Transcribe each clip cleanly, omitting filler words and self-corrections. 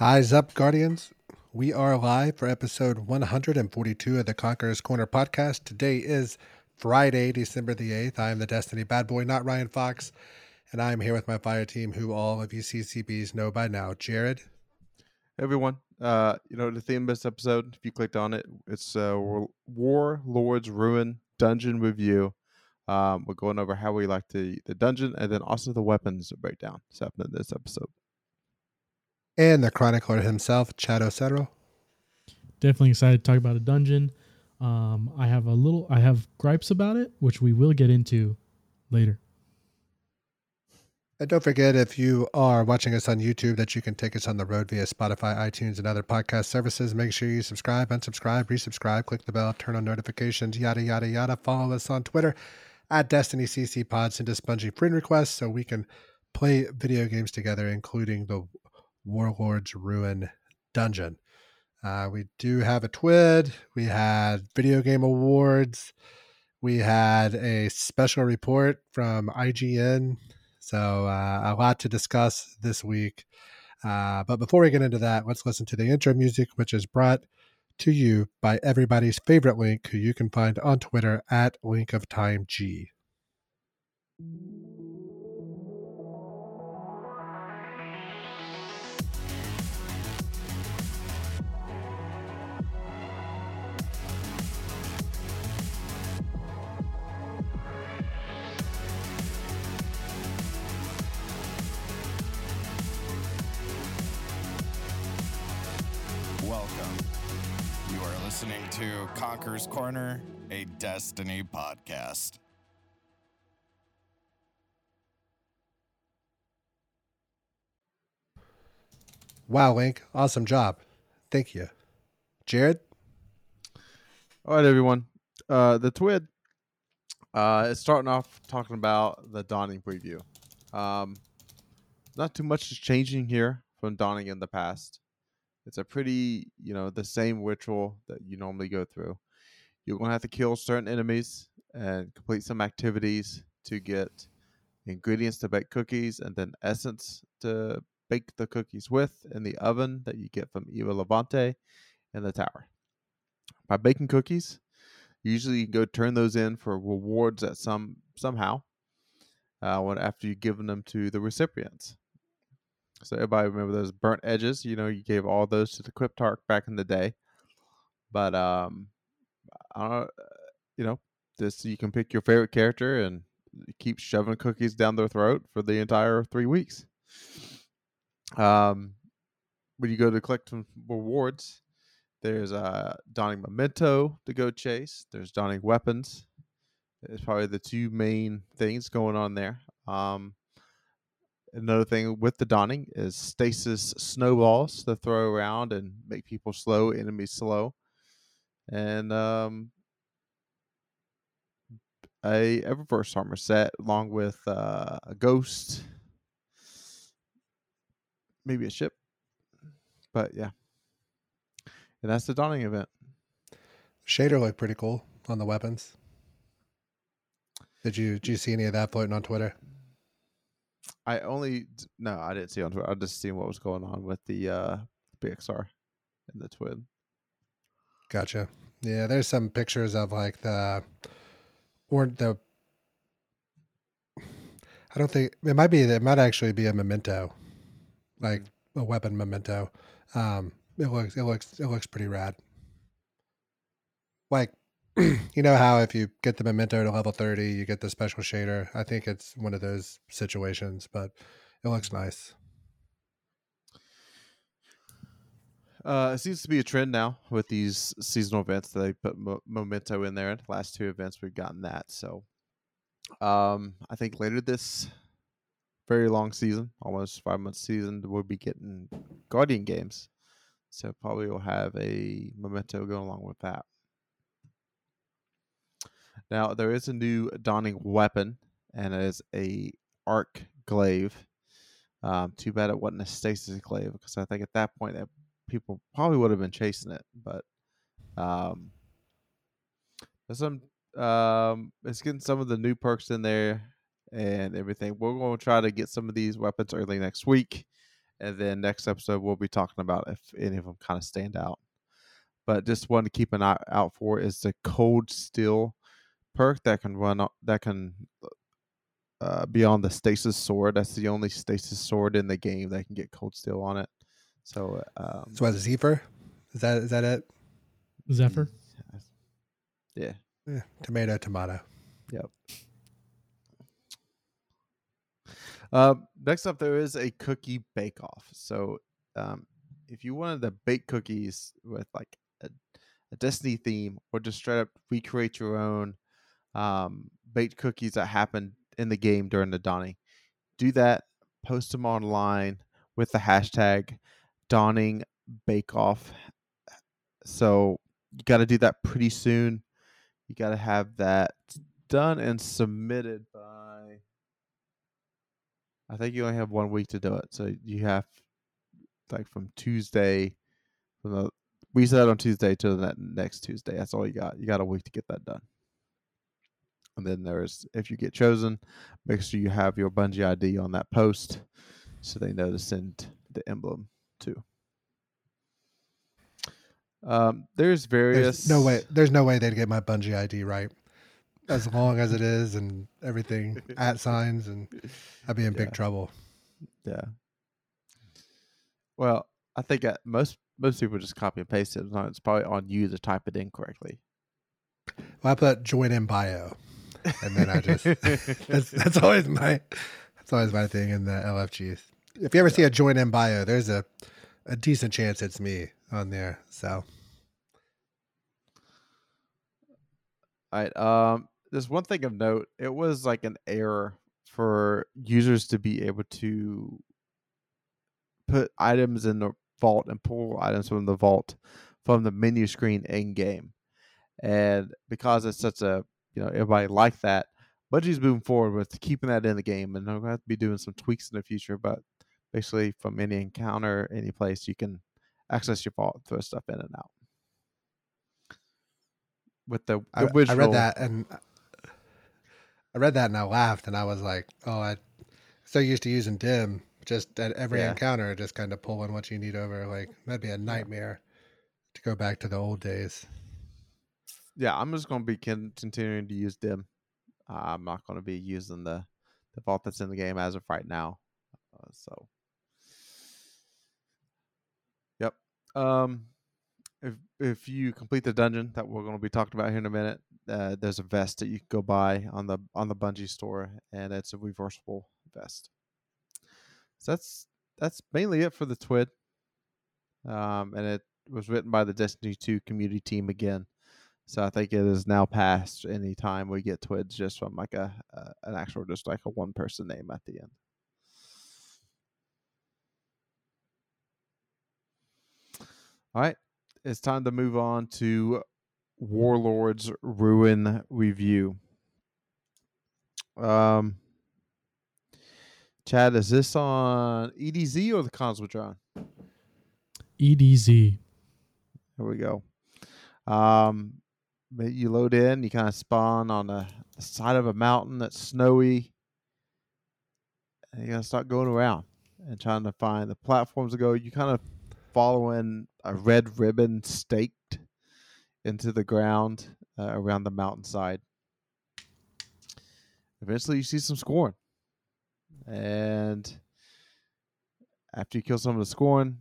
Eyes up, Guardians. We are live for episode 142 of the Conqueror's Corner Podcast. Today is Friday, December the 8th. I am the Destiny bad boy, not Ryan Fox. And I am here with my fire team, who all of you CCBs know by now. Jared. Hey, everyone. The theme of this episode, if you clicked on it, it's Warlords Ruin Dungeon Review. We're going over how we like the dungeon and then also the weapons breakdown. It's happening this episode. And the chronicler himself, Chad Ocero. Definitely excited to talk about the dungeon. I have gripes about it, which we will get into later. And don't forget, if you are watching us on YouTube, that you can take us on the road via Spotify, iTunes, and other podcast services. Make sure you subscribe, unsubscribe, resubscribe, click the bell, turn on notifications, yada, yada, yada. Follow us on Twitter at DestinyCCPod. Send us spongy friend requests so we can play video games together, including the Warlords Ruin Dungeon. We do have a TWID. We had Video Game Awards. We had a special report from IGN. So a lot to discuss this week. But before we get into that, let's listen to the intro music, which is brought to you by everybody's favorite Link, who you can find on Twitter at LinkOfTimeG. Listening to Conqueror's Corner, a Destiny podcast. Wow, Link. Awesome job. Thank you. Jared? All right, everyone. The TWID is starting off talking about the Dawning preview. Not too much is changing here from Dawning in the past. It's a pretty, the same ritual that you normally go through. You're going to have to kill certain enemies and complete some activities to get ingredients to bake cookies and then essence to bake the cookies with in the oven that you get from Eva Levante in the tower. By baking cookies, usually you can go turn those in for rewards at somehow after you've given them to the recipients. So everybody remember those burnt edges? You gave all those to the Quiptark back in the day. But I don't know, this you can pick your favorite character and keep shoving cookies down their throat for the entire 3 weeks. When you go to collect some rewards, there's Donning Memento to go chase. There's Donning weapons. It's probably the two main things going on there. Another thing with the Donning is stasis snowballs to throw around and make people slow, enemies slow. And a Eververse armor set along with a ghost, maybe a ship. But yeah. And that's the Donning event. Shader looked pretty cool on the weapons. Did you see any of that floating on Twitter? I didn't see on Twitter. I just seen what was going on with the BXR and the TWID. Gotcha. Yeah, there's some pictures of I don't think it might actually be a memento, like a weapon memento. It looks pretty rad. Like, you know how if you get the memento to level 30, you get the special shader? I think it's one of those situations, but it looks nice. It seems to be a trend now with these seasonal events that they put memento in there. The last two events, we've gotten that. So I think later this very long season, almost 5-month season, we'll be getting Guardian games. So probably we'll have a memento going along with that. Now, there is a new Donning weapon, and it is a arc glaive. Too bad it wasn't a stasis glaive, because I think at that point that people probably would have been chasing it. But there's some, it's getting some of the new perks in there and everything. We're going to try to get some of these weapons early next week And then next episode, we'll be talking about if any of them kind of stand out. But just one to keep an eye out for is the Cold Steel perk that can be on the Stasis Sword. That's the only Stasis Sword in the game that can get Cold Steel on it. So so what, Zephyr? Is that it? Zephyr? Yeah. Yeah. Tomato. Yep. Next up, there is a cookie bake-off. So if you wanted to bake cookies with like a Destiny theme, or just straight up recreate your own baked cookies that happened in the game during the Dawning, do that. Post them online with the hashtag Dawning Bake Off. So you got to do that pretty soon. You got to have that done and submitted by... I think you only have 1 week to do it. So you have like from Tuesday, we set on Tuesday to the next Tuesday. That's all you got. You got a week to get that done. And then there's, if you get chosen, make sure you have your Bungie ID on that post so they know to send the emblem to. There's no way they'd get my Bungie ID right. As long as it is and everything, at signs, and I'd be in big trouble. Yeah. Well, I think most people just copy and paste it. It's probably on you to type it in correctly. Well, I put join in bio, and then I just that's always my thing in the LFGs. If you ever see a join in bio, there's a decent chance it's me on there. So. All right. There's one thing of note. It was like an error for users to be able to put items in the vault and pull items from the vault from the menu screen in game. And because it's such a, everybody liked that, Bungie's moving forward with keeping that in the game, and I'm going to have to be doing some tweaks in the future. But basically, from any encounter, any place, you can access your vault, throw stuff in and out. With the original. I read that and I laughed, and I was like, "Oh, I'm so used to using DIM. Just at every encounter, just kind of pulling what you need over. Like that'd be a nightmare to go back to the old days." Yeah, I'm just going to be continuing to use DIM. I'm not going to be using the vault that's in the game as of right now. So, yep. If you complete the dungeon that we're going to be talking about here in a minute, there's a vest that you can go buy on the Bungie store, and it's a reversible vest. So that's mainly it for the TWID. And it was written by the Destiny 2 community team again. So I think it is now past any time we get TWIDs just from like an actual, just like a one person name at the end. All right. It's time to move on to Warlords Ruin review. Chad, is this on EDZ or the Console? EDZ. There we go. You load in, you kind of spawn on the side of a mountain that's snowy, and you're going to start going around and trying to find the platforms to go. You kind of following a red ribbon staked into the ground around the mountainside. Eventually you see some Scorn, and after you kill some of the Scorn,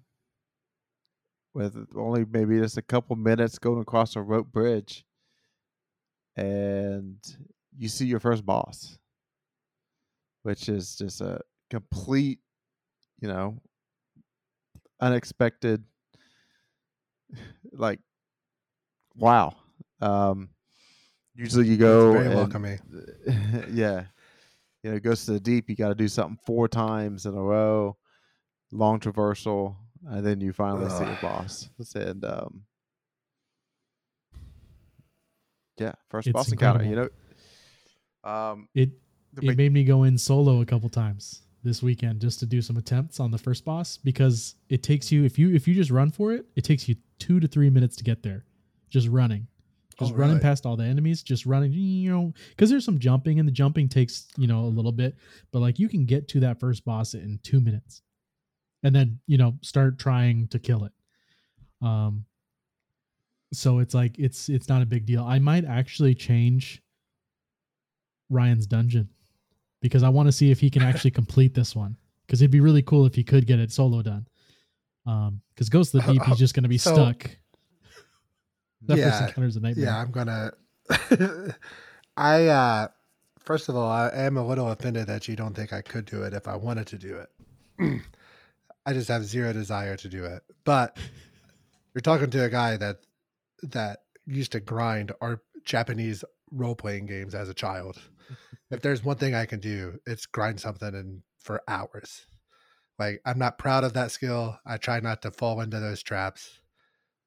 with only maybe just a couple minutes going across a rope bridge, and you see your first boss, which is just a complete unexpected, like, wow. Usually you go, it's very welcoming. Yeah, it goes to the deep. You got to do something 4 times in a row, long traversal, and then you finally see the boss. And first boss encounter. It made me go in solo a couple times this weekend just to do some attempts on the first boss, because it takes you, if you just run for it, it takes you 2 to 3 minutes to get there. Just running. Running past all the enemies, just running, because there's some jumping, and the jumping takes, a little bit, but like you can get to that first boss in 2 minutes. and then, you know, start trying to kill it. So it's like, it's not a big deal. I might actually change Ryan's dungeon because I want to see if he can actually complete this one. Cause it'd be really cool if he could get it solo done. Cause Ghost of the Deep, he's just going to be stuck. That first encounter's a nightmare. Yeah. I'm gonna, first of all, I am a little offended that you don't think I could do it if I wanted to do it. I just have zero desire to do it. But you're talking to a guy that used to grind our Japanese role-playing games as a child. If there's one thing I can do, it's grind something in for hours. Like, I'm not proud of that skill. I try not to fall into those traps.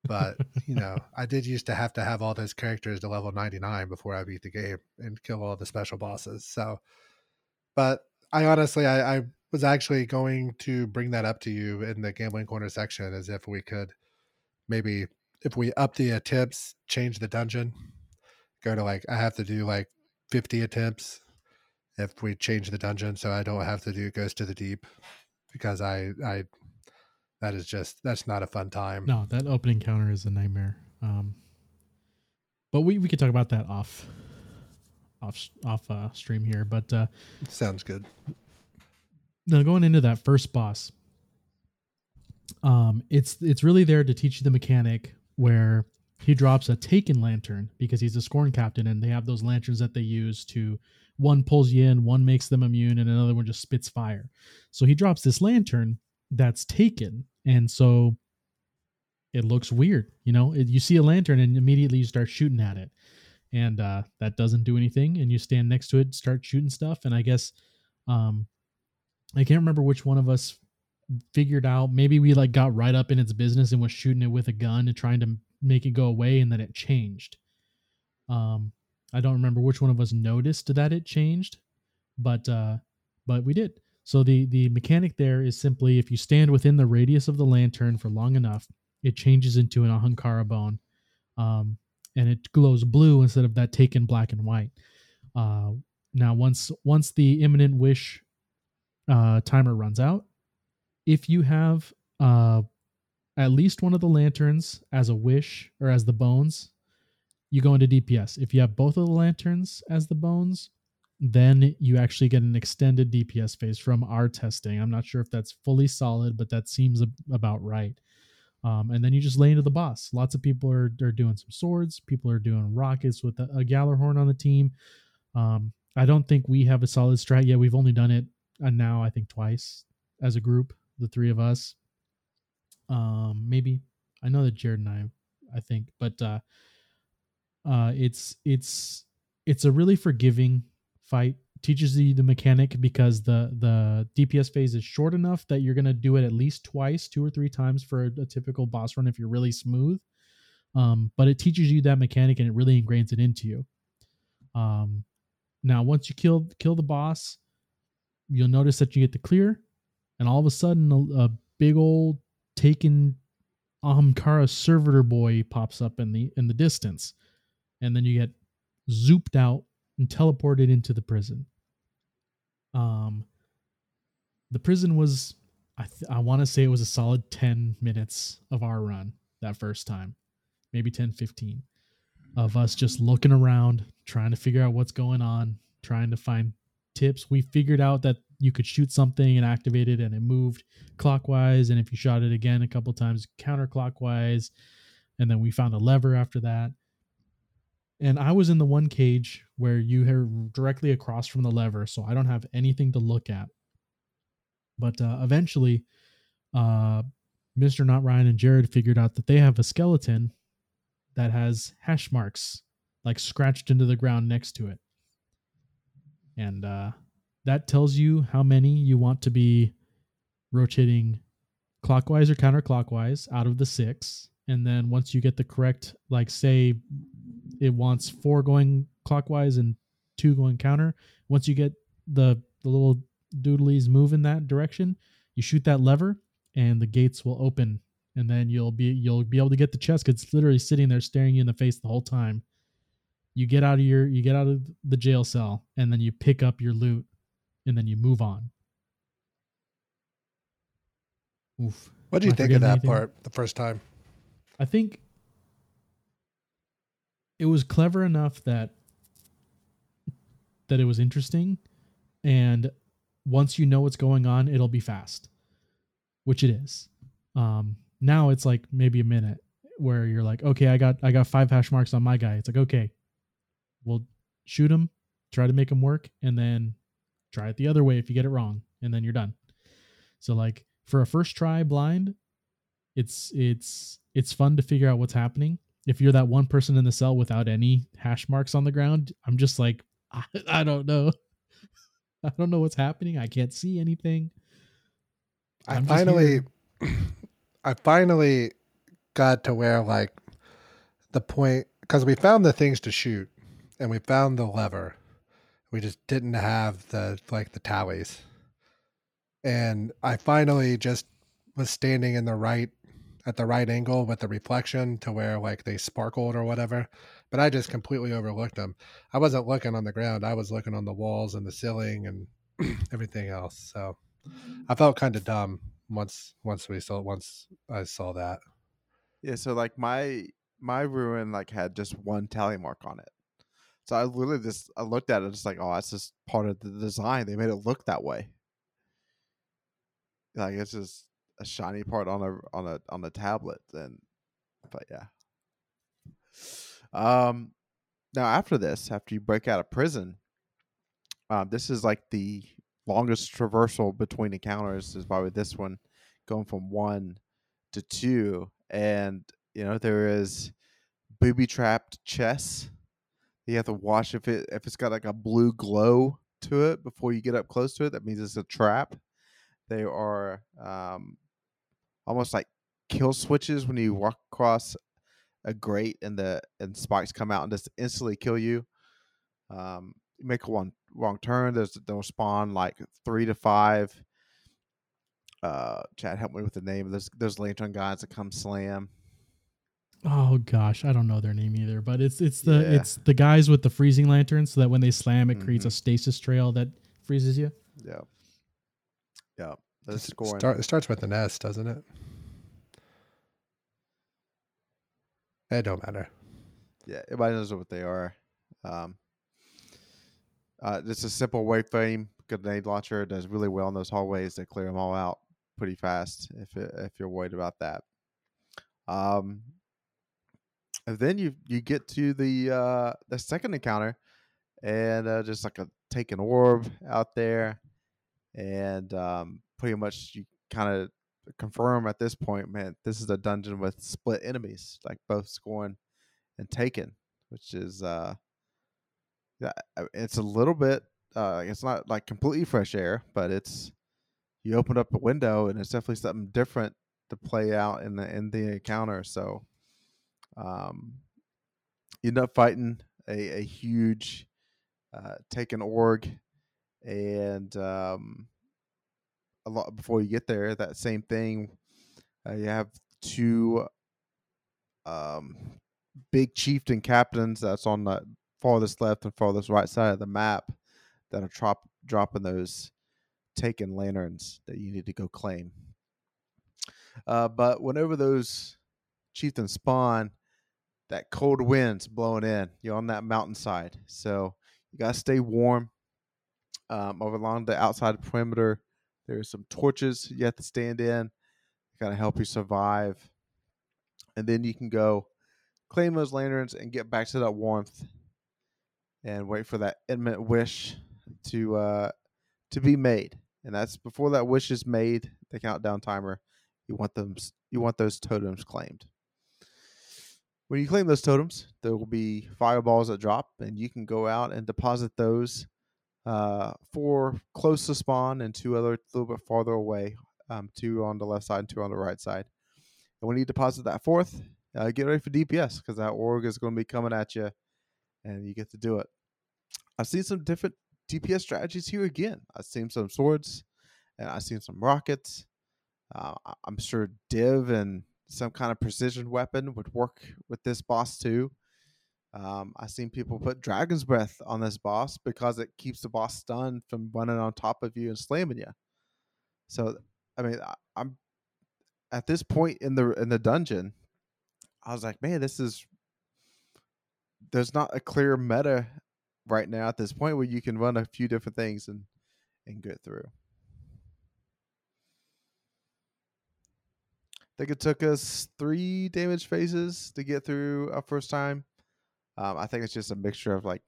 But, you know, I did used to have all those characters to level 99 before I beat the game and kill all the special bosses. So, but I honestly, I was actually going to bring that up to you in the Gambling Corner section, as if we could maybe, if we up the attempts, change the dungeon, go to like, I have to do like 50 attempts if we change the dungeon. So I don't have to do Ghost to the Deep because I that is just, that's not a fun time. No, that opening counter is a nightmare. But we could talk about that off stream here, but sounds good. Now going into that first boss, it's really there to teach you the mechanic where he drops a Taken lantern because he's a Scorn captain, and they have those lanterns that they use to, one pulls you in, one makes them immune, and another one just spits fire. So he drops this lantern that's Taken, and so it looks weird. You know, you see a lantern and immediately you start shooting at it, and that doesn't do anything, and you stand next to it, start shooting stuff, and I guess I can't remember which one of us figured out, maybe we like got right up in its business and was shooting it with a gun and trying to make it go away, and then it changed. I don't remember which one of us noticed that it changed, but we did. So the mechanic there is simply, if you stand within the radius of the lantern for long enough, it changes into an Ahamkara bone, and it glows blue instead of that Taken black and white. Now, once the imminent wish timer runs out, if you have at least one of the lanterns as a wish or as the bones, you go into DPS. If you have both of the lanterns as the bones, then you actually get an extended DPS phase from our testing. I'm not sure if that's fully solid, but that seems about right. And then you just lay into the boss. Lots of people are doing some swords. People are doing rockets with a Gjallarhorn on the team. I don't think we have a solid strat yet. We've only done it now, I think, twice as a group, the three of us. Maybe. I know that Jared and I think. But it's a really forgiving fight. Teaches you the mechanic because the DPS phase is short enough that you're going to do it at least twice, two or three times for a typical boss run if you're really smooth. But it teaches you that mechanic and it really ingrains it into you. Now, once you kill the boss, you'll notice that you get the clear, and all of a sudden a big old Taken Ahamkara servitor boy pops up in the distance, and then you get zooped out and teleported into the prison. The prison was, I want to say it was a solid 10 minutes of our run that first time, maybe 10, 15 of us just looking around, trying to figure out what's going on, trying to find tips. We figured out that you could shoot something and activate it and it moved clockwise. And if you shot it again a couple times, counterclockwise. And then we found a lever after that. And I was in the one cage where you are directly across from the lever, so I don't have anything to look at. But eventually, Mr. Not Ryan and Jared figured out that they have a skeleton that has hash marks, like scratched into the ground next to it. And that tells you how many you want to be rotating clockwise or counterclockwise out of the 6. And then once you get the correct, like say, it wants 4 going clockwise and 2 going counter. Once you get the little doodlies move in that direction, you shoot that lever and the gates will open, and then you'll be able to get the chest because it's literally sitting there staring you in the face the whole time. You get out of the jail cell, and then you pick up your loot, and then you move on. Oof. What did you think of that part the first time? I think it was clever enough that it was interesting, and once you know what's going on, it'll be fast, which it is. Now it's like maybe a minute where you're like, okay, I got 5 hash marks on my guy. It's like, okay, we'll shoot him, try to make him work, and then try it the other way if you get it wrong, and then you're done. So like for a first try blind, it's fun to figure out what's happening. If you're that one person in the cell without any hash marks on the ground, I'm just like, I don't know. I don't know what's happening. I can't see anything. I finally got to where like the point, because we found the things to shoot and we found the lever. We just didn't have the tallies. And I finally just was standing at the right angle with the reflection to where like they sparkled or whatever. But I just completely overlooked them. I wasn't looking on the ground. I was looking on the walls and the ceiling and everything else. So I felt kind of dumb once I saw that. Yeah. So like my ruin like had just one tally mark on it. So I literally I looked at it just like, oh, that's just part of the design. They made it look that way. Like it's just a shiny part on a tablet. But yeah. Now after you break out of prison, this is like the longest traversal between encounters, is probably this one, going from 1 to 2. And you know, there is booby trapped chess. You have to watch if it's got like a blue glow to it before you get up close to it, that means it's a trap. They are almost like kill switches when you walk across a grate and spikes come out and just instantly kill you. You make a wrong turn. They'll spawn like 3 to 5. Chad, help me with the name of those lantern guys that come slam. Oh gosh, I don't know their name either, but it's the guys with the freezing lanterns, so that when they slam, it creates a stasis trail that freezes you. Yeah, yeah. It starts with an S, doesn't it? It don't matter. Yeah, everybody knows what they are. It's a simple wayframe grenade launcher. It does really well in those hallways. They clear them all out pretty fast if you're worried about that. And then you get to the second encounter, and just like a Taken orb out there, and pretty much you kind of confirm at this point, man, this is a dungeon with split enemies, like both Scorn and Taken, which is it's a little bit it's not like completely fresh air, but it's, you open up a window and it's definitely something different to play out in the encounter. So you end up fighting a huge Taken org, and a lot before you get there, that same thing. You have two big chieftain captains that's on the farthest left and farthest right side of the map that are dropping those Taken lanterns that you need to go claim. But whenever those chieftains spawn, that cold wind's blowing in. You're on that mountainside, so you gotta stay warm. Over along the outside perimeter, there's some torches you have to stand in, kind of help you survive. And then you can go claim those lanterns and get back to that warmth and wait for that imminent wish to be made. And that's before that wish is made, the countdown timer. You want those totems claimed. When you claim those totems, there will be fireballs that drop, and you can go out and deposit those 4 close to spawn and 2 other a little bit farther away, 2 on the left side and 2 on the right side. And when you deposit that 4th, get ready for DPS, because that org is going to be coming at you, and you get to do it. I've seen some different DPS strategies here again. I've seen some swords, and I've seen some rockets. I'm sure div and some kind of precision weapon would work with this boss too. I've seen people put Dragon's Breath on this boss because it keeps the boss stunned from running on top of you and slamming you. So, I mean, I'm at this point in the dungeon, I was like, man, there's not a clear meta right now at this point where you can run a few different things and get through. I think it took us 3 damage phases to get through our first time. I think it's just a mixture of like,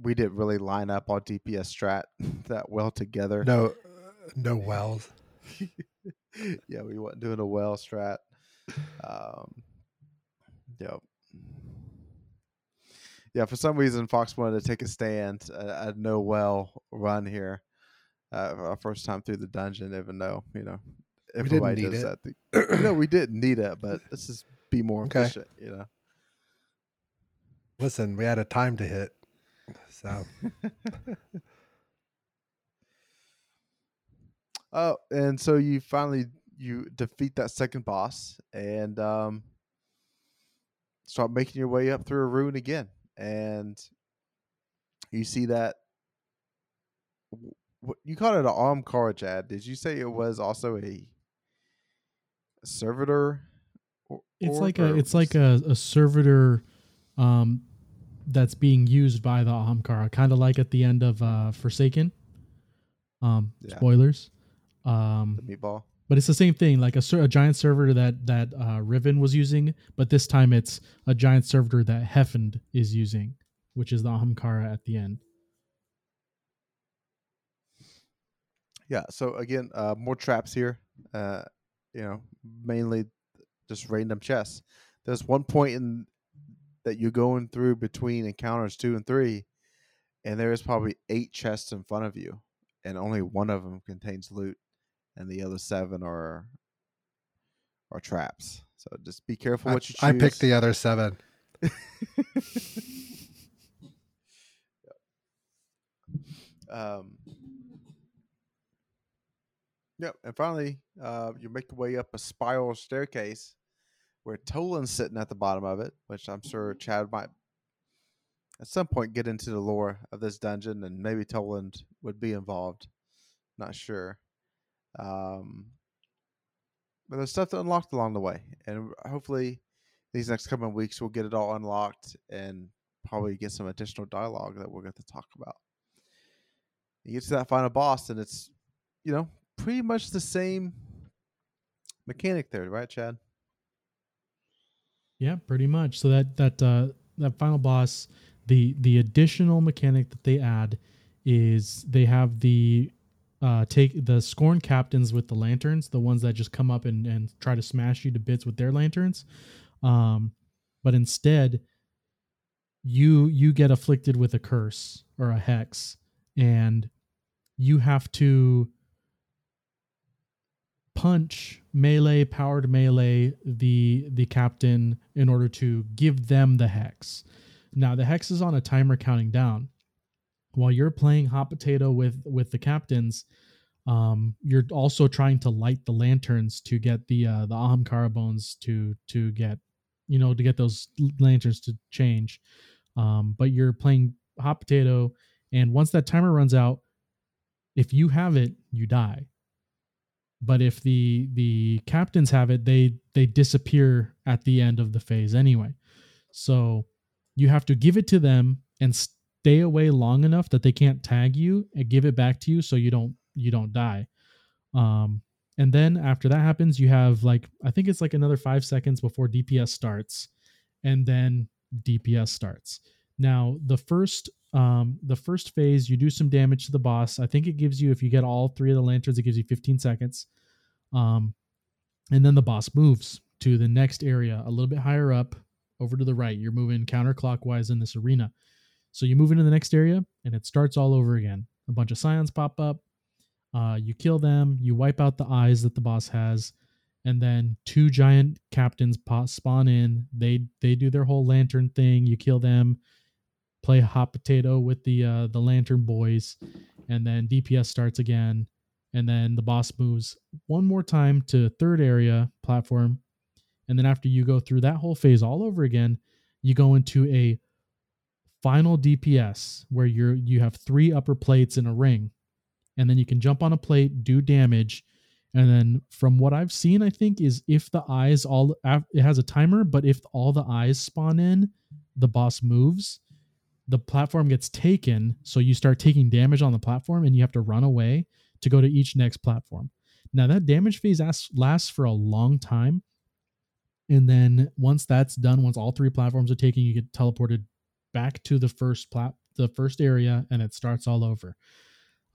we didn't really line up our DPS strat that well together. No wells. Yeah, we weren't doing a well strat. Yep. Yeah, for some reason, Fox wanted to take a stand at no well run here. Our first time through the dungeon, even though, you know, everybody does that. No, we didn't need it, but let's just be more efficient, you know. Listen, we had a time to hit, so. Oh, and so you finally defeat that second boss and start making your way up through a ruin again, and you see that. What you called it, an Ahamkara, Chad? Did you say it was also a servitor? It's like a servitor that's being used by the Ahamkara, kind of like at the end of Forsaken. Spoilers. The meatball. But it's the same thing, like a giant servitor that Riven was using, but this time it's a giant servitor that Hefend is using, which is the Ahamkara at the end. Yeah, so again, more traps here, you know, mainly just random chests. There's one point in that you're going through between encounters 2 and 3, and there is probably 8 chests in front of you, and only one of them contains loot, and the other 7 are traps. So just be careful what you choose. I picked the other 7. Yep, and finally, you make your way up a spiral staircase where Tolan's sitting at the bottom of it, which I'm sure Chad might at some point get into the lore of this dungeon, and maybe Tolan would be involved. Not sure. But there's stuff to unlock along the way, and hopefully these next coming weeks we'll get it all unlocked and probably get some additional dialogue that we're going to talk about. You get to that final boss, and it's, you know, pretty much the same mechanic there, right, Chad? Yeah, pretty much. So that final boss, the additional mechanic that they add is they have the take the Scorn captains with the lanterns, the ones that just come up and try to smash you to bits with their lanterns. But instead, you get afflicted with a curse or a hex, and you have to punch melee the captain in order to give them the hex. Now the hex is on a timer counting down. While you're playing hot potato with the captains, you're also trying to light the lanterns to get the Ahamkara bones to get those lanterns to change. But you're playing hot potato, and once that timer runs out, if you have it, you die. But if the captains have it, they disappear at the end of the phase anyway. So you have to give it to them and stay away long enough that they can't tag you, and give it back to you so you don't die. And then after that happens, you have I think it's another 5 seconds before DPS starts, and then DPS starts. Now the first phase, you do some damage to the boss. I think it gives you, if you get all 3 of the lanterns, it gives you 15 seconds. And then the boss moves to the next area, a little bit higher up, over to the right. You're moving counterclockwise in this arena. So you move into the next area, and it starts all over again. A bunch of scions pop up. You kill them. You wipe out the eyes that the boss has. And then 2 giant captains spawn in. They do their whole lantern thing. You kill them. Play hot potato with the lantern boys, and then DPS starts again, and then the boss moves one more time to third area platform, and then after you go through that whole phase all over again, you go into a final DPS where you have 3 upper plates in a ring, and then you can jump on a plate, do damage, And then from what I've seen, I think is if the eyes all, it has a timer, but if all the eyes spawn in, the boss moves, the platform gets taken. So you start taking damage on the platform and you have to run away to go to each next platform. Now that damage phase lasts for a long time. And then once that's done, once all three platforms are taken, you get teleported back to the first area and it starts all over.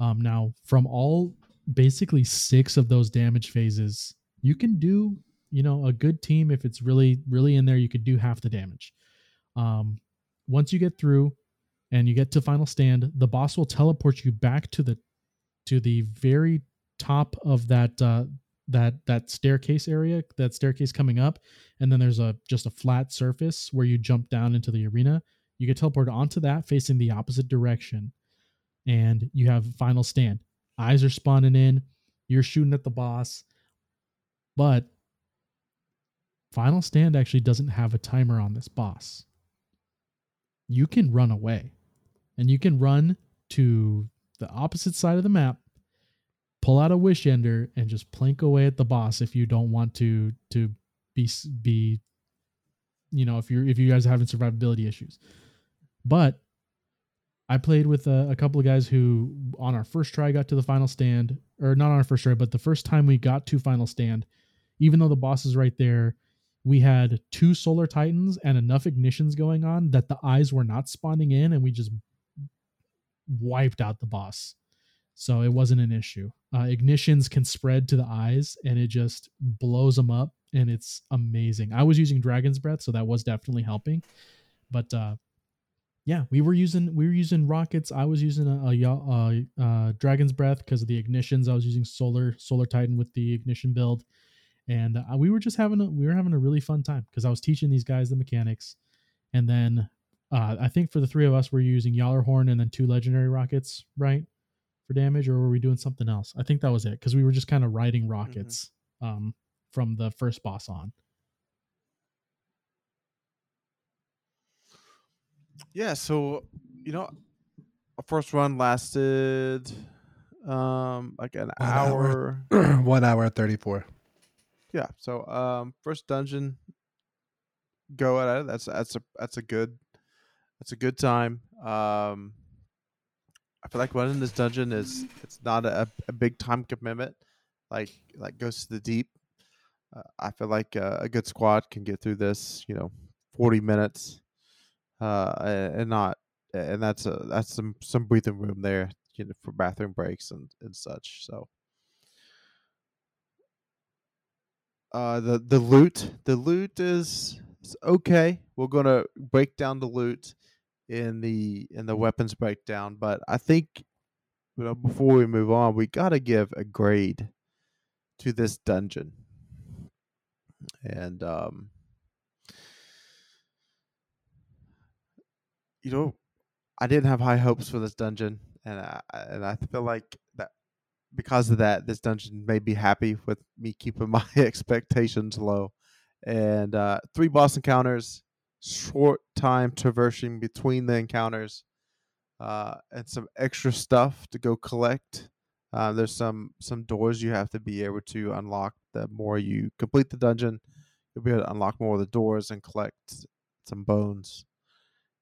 Now from all basically 6 of those damage phases, you can do, a good team. If it's really, really in there, you could do half the damage. Once you get through and you get to final stand, the boss will teleport you back to the very top of that staircase area, that staircase coming up. And then there's just a flat surface where you jump down into the arena. You get teleported onto that facing the opposite direction. And you have final stand. Eyes are spawning in. You're shooting at the boss. But final stand actually doesn't have a timer on this boss. You can run away. And you can run to the opposite side of the map, pull out a wish ender, and just plank away at the boss if you don't want to be if you guys are having survivability issues. But I played with a couple of guys who on our first try got to the final stand, or not on our first try, but the first time we got to final stand, even though the boss is right there, we had 2 Solar Titans and enough ignitions going on that the eyes were not spawning in, and we just wiped out the boss. So it wasn't an issue. Ignitions can spread to the eyes and it just blows them up, and it's amazing. I was using Dragon's Breath, so that was definitely helping. But we were using rockets. I was using a Dragon's Breath because of the ignitions. I was using Solar Titan with the ignition build, and we were having a really fun time because I was teaching these guys the mechanics. And then I think for the 3 of us, we're using Gjallarhorn and then 2 legendary rockets, right, for damage, or were we doing something else? I think that was it because we were just kind of riding rockets from the first boss on. Yeah, so, our first run lasted like an hour. 1 hour 34. Yeah, so first dungeon go at it. That's a good time. I feel like running this dungeon it's not a big time commitment. Like goes to the deep. I feel like a good squad can get through this, 40 minutes. And that's some breathing room there, for bathroom breaks and such. So, the loot is okay. We're gonna break down the loot in the weapons breakdown, but I think, before we move on, we gotta give a grade to this dungeon, and I didn't have high hopes for this dungeon, and I feel like that because of that, this dungeon made me happy with me keeping my expectations low. And 3 boss encounters, short time traversing between the encounters, and some extra stuff to go collect. There's some doors you have to be able to unlock. The more you complete the dungeon, you'll be able to unlock more of the doors and collect some bones.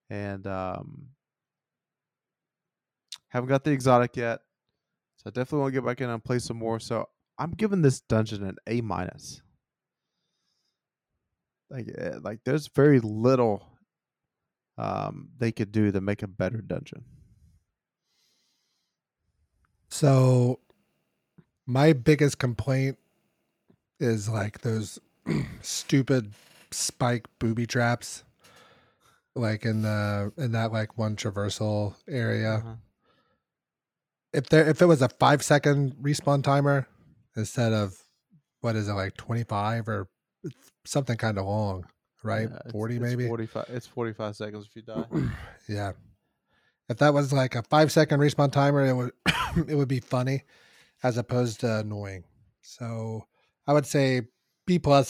And haven't got the exotic yet, so I definitely want to get back in and play some more. So I'm giving this dungeon an A-. Like there's very little they could do to make a better dungeon. So my biggest complaint is like those stupid spike booby traps. Like in that like one traversal area, if it was a 5-second respawn timer instead of what is it like 25 or something kind of long, right? Yeah, 40 maybe. 45. It's 45 seconds if you die. Yeah, if that was like a 5-second respawn timer, it would it would be funny as opposed to annoying. So I would say B+, A-.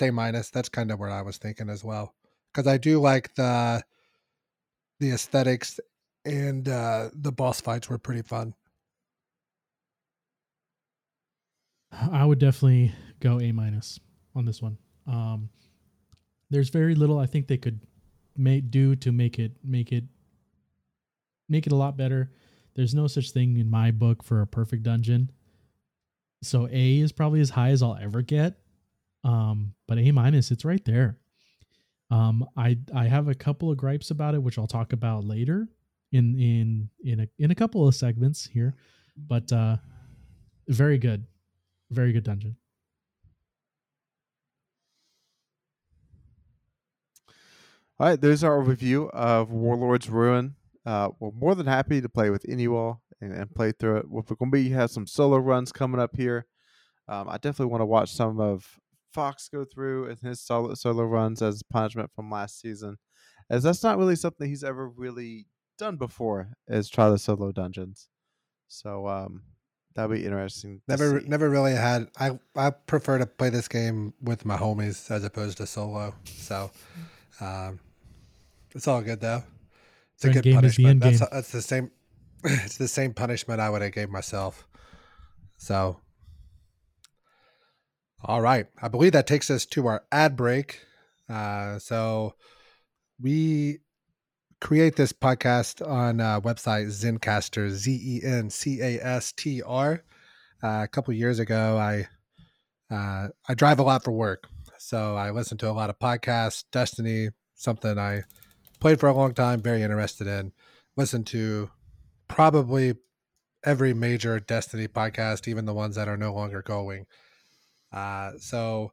That's kind of where I was thinking as well, because I do like the aesthetics, and the boss fights were pretty fun. I would definitely go A- on this one. There's very little I think they could do to make it a lot better. There's no such thing in my book for a perfect dungeon. So A is probably as high as I'll ever get. But A-, it's right there. I have a couple of gripes about it, which I'll talk about later in a couple of segments here, but very good dungeon. All right, there's our review of Warlords Ruin. We're more than happy to play with any wall and play through it. We're going to have some solo runs coming up here. I definitely want to watch some of Fox go through and his solo runs as punishment from last season, as that's not really something he's ever really done before, is try the solo dungeons. So that'll be interesting. Never really had. I prefer to play this game with my homies as opposed to solo. So it's all good though. It's a good punishment. That's the same. It's the same punishment I would have gave myself. So. All right. I believe that takes us to our ad break. So we create this podcast on website Zencastr, Zencastr. A couple years ago, I drive a lot for work. So I listen to a lot of podcasts. Destiny, something I played for a long time, very interested in. Listen to probably every major Destiny podcast, even the ones that are no longer going. So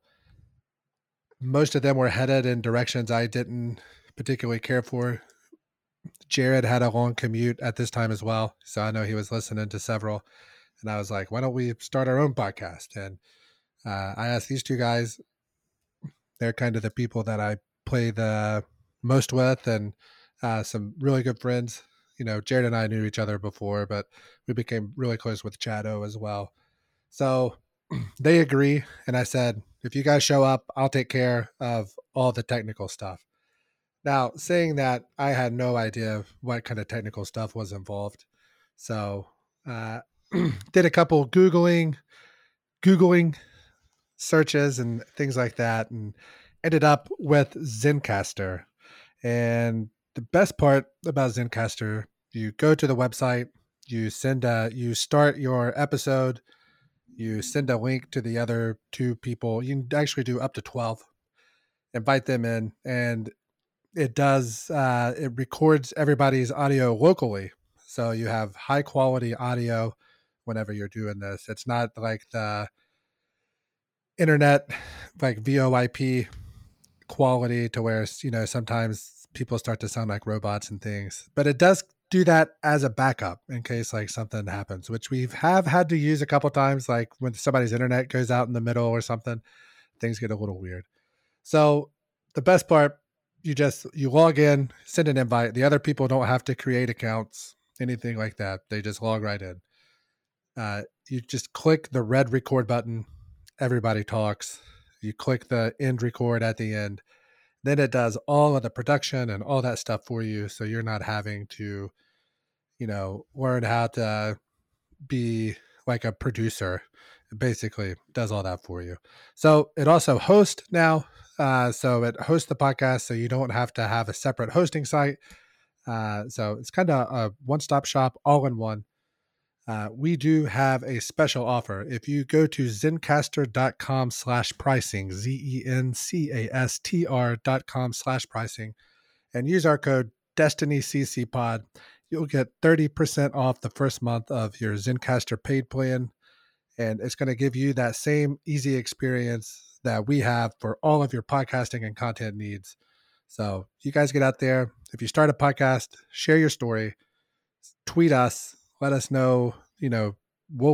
most of them were headed in directions I didn't particularly care for. Jared had a long commute at this time as well. So I know he was listening to several, and I was like, why don't we start our own podcast? And, I asked these two guys, they're kind of the people that I play the most with, and, some really good friends. You know, Jared and I knew each other before, but we became really close with Chado as well. So they agree, and I said, if you guys show up, I'll take care of all the technical stuff. Now, saying that, I had no idea what kind of technical stuff was involved. So did a couple Googling searches and things like that, and ended up with Zencastr. And the best part about Zencastr, you go to the website, you start your episode, you send a link to the other two people. You can actually do up to 12. Invite them in, and it does. It records everybody's audio locally, so you have high quality audio whenever you're doing this. It's not like the internet, like VoIP quality, to where sometimes people start to sound like robots and things. But it does do that as a backup in case like something happens, which we have had to use a couple times, like when somebody's internet goes out in the middle or something, things get a little weird. So the best part, you log in, send an invite. The other people don't have to create accounts, anything like that. They just log right in. You just click the red record button. Everybody talks. You click the end record at the end. Then it does all of the production and all that stuff for you. So you're not having to, learn how to be like a producer. It basically does all that for you. So it also hosts now. So it hosts the podcast. So you don't have to have a separate hosting site. So it's kind of a one-stop shop, all in one. We do have a special offer. If you go to zencastr.com/pricing, zencastr.com/pricing, and use our code DestinyCCPod, you'll get 30% off the first month of your Zencastr paid plan. And it's going to give you that same easy experience that we have for all of your podcasting and content needs. So you guys get out there. If you start a podcast, share your story, tweet us. Let us know, we'll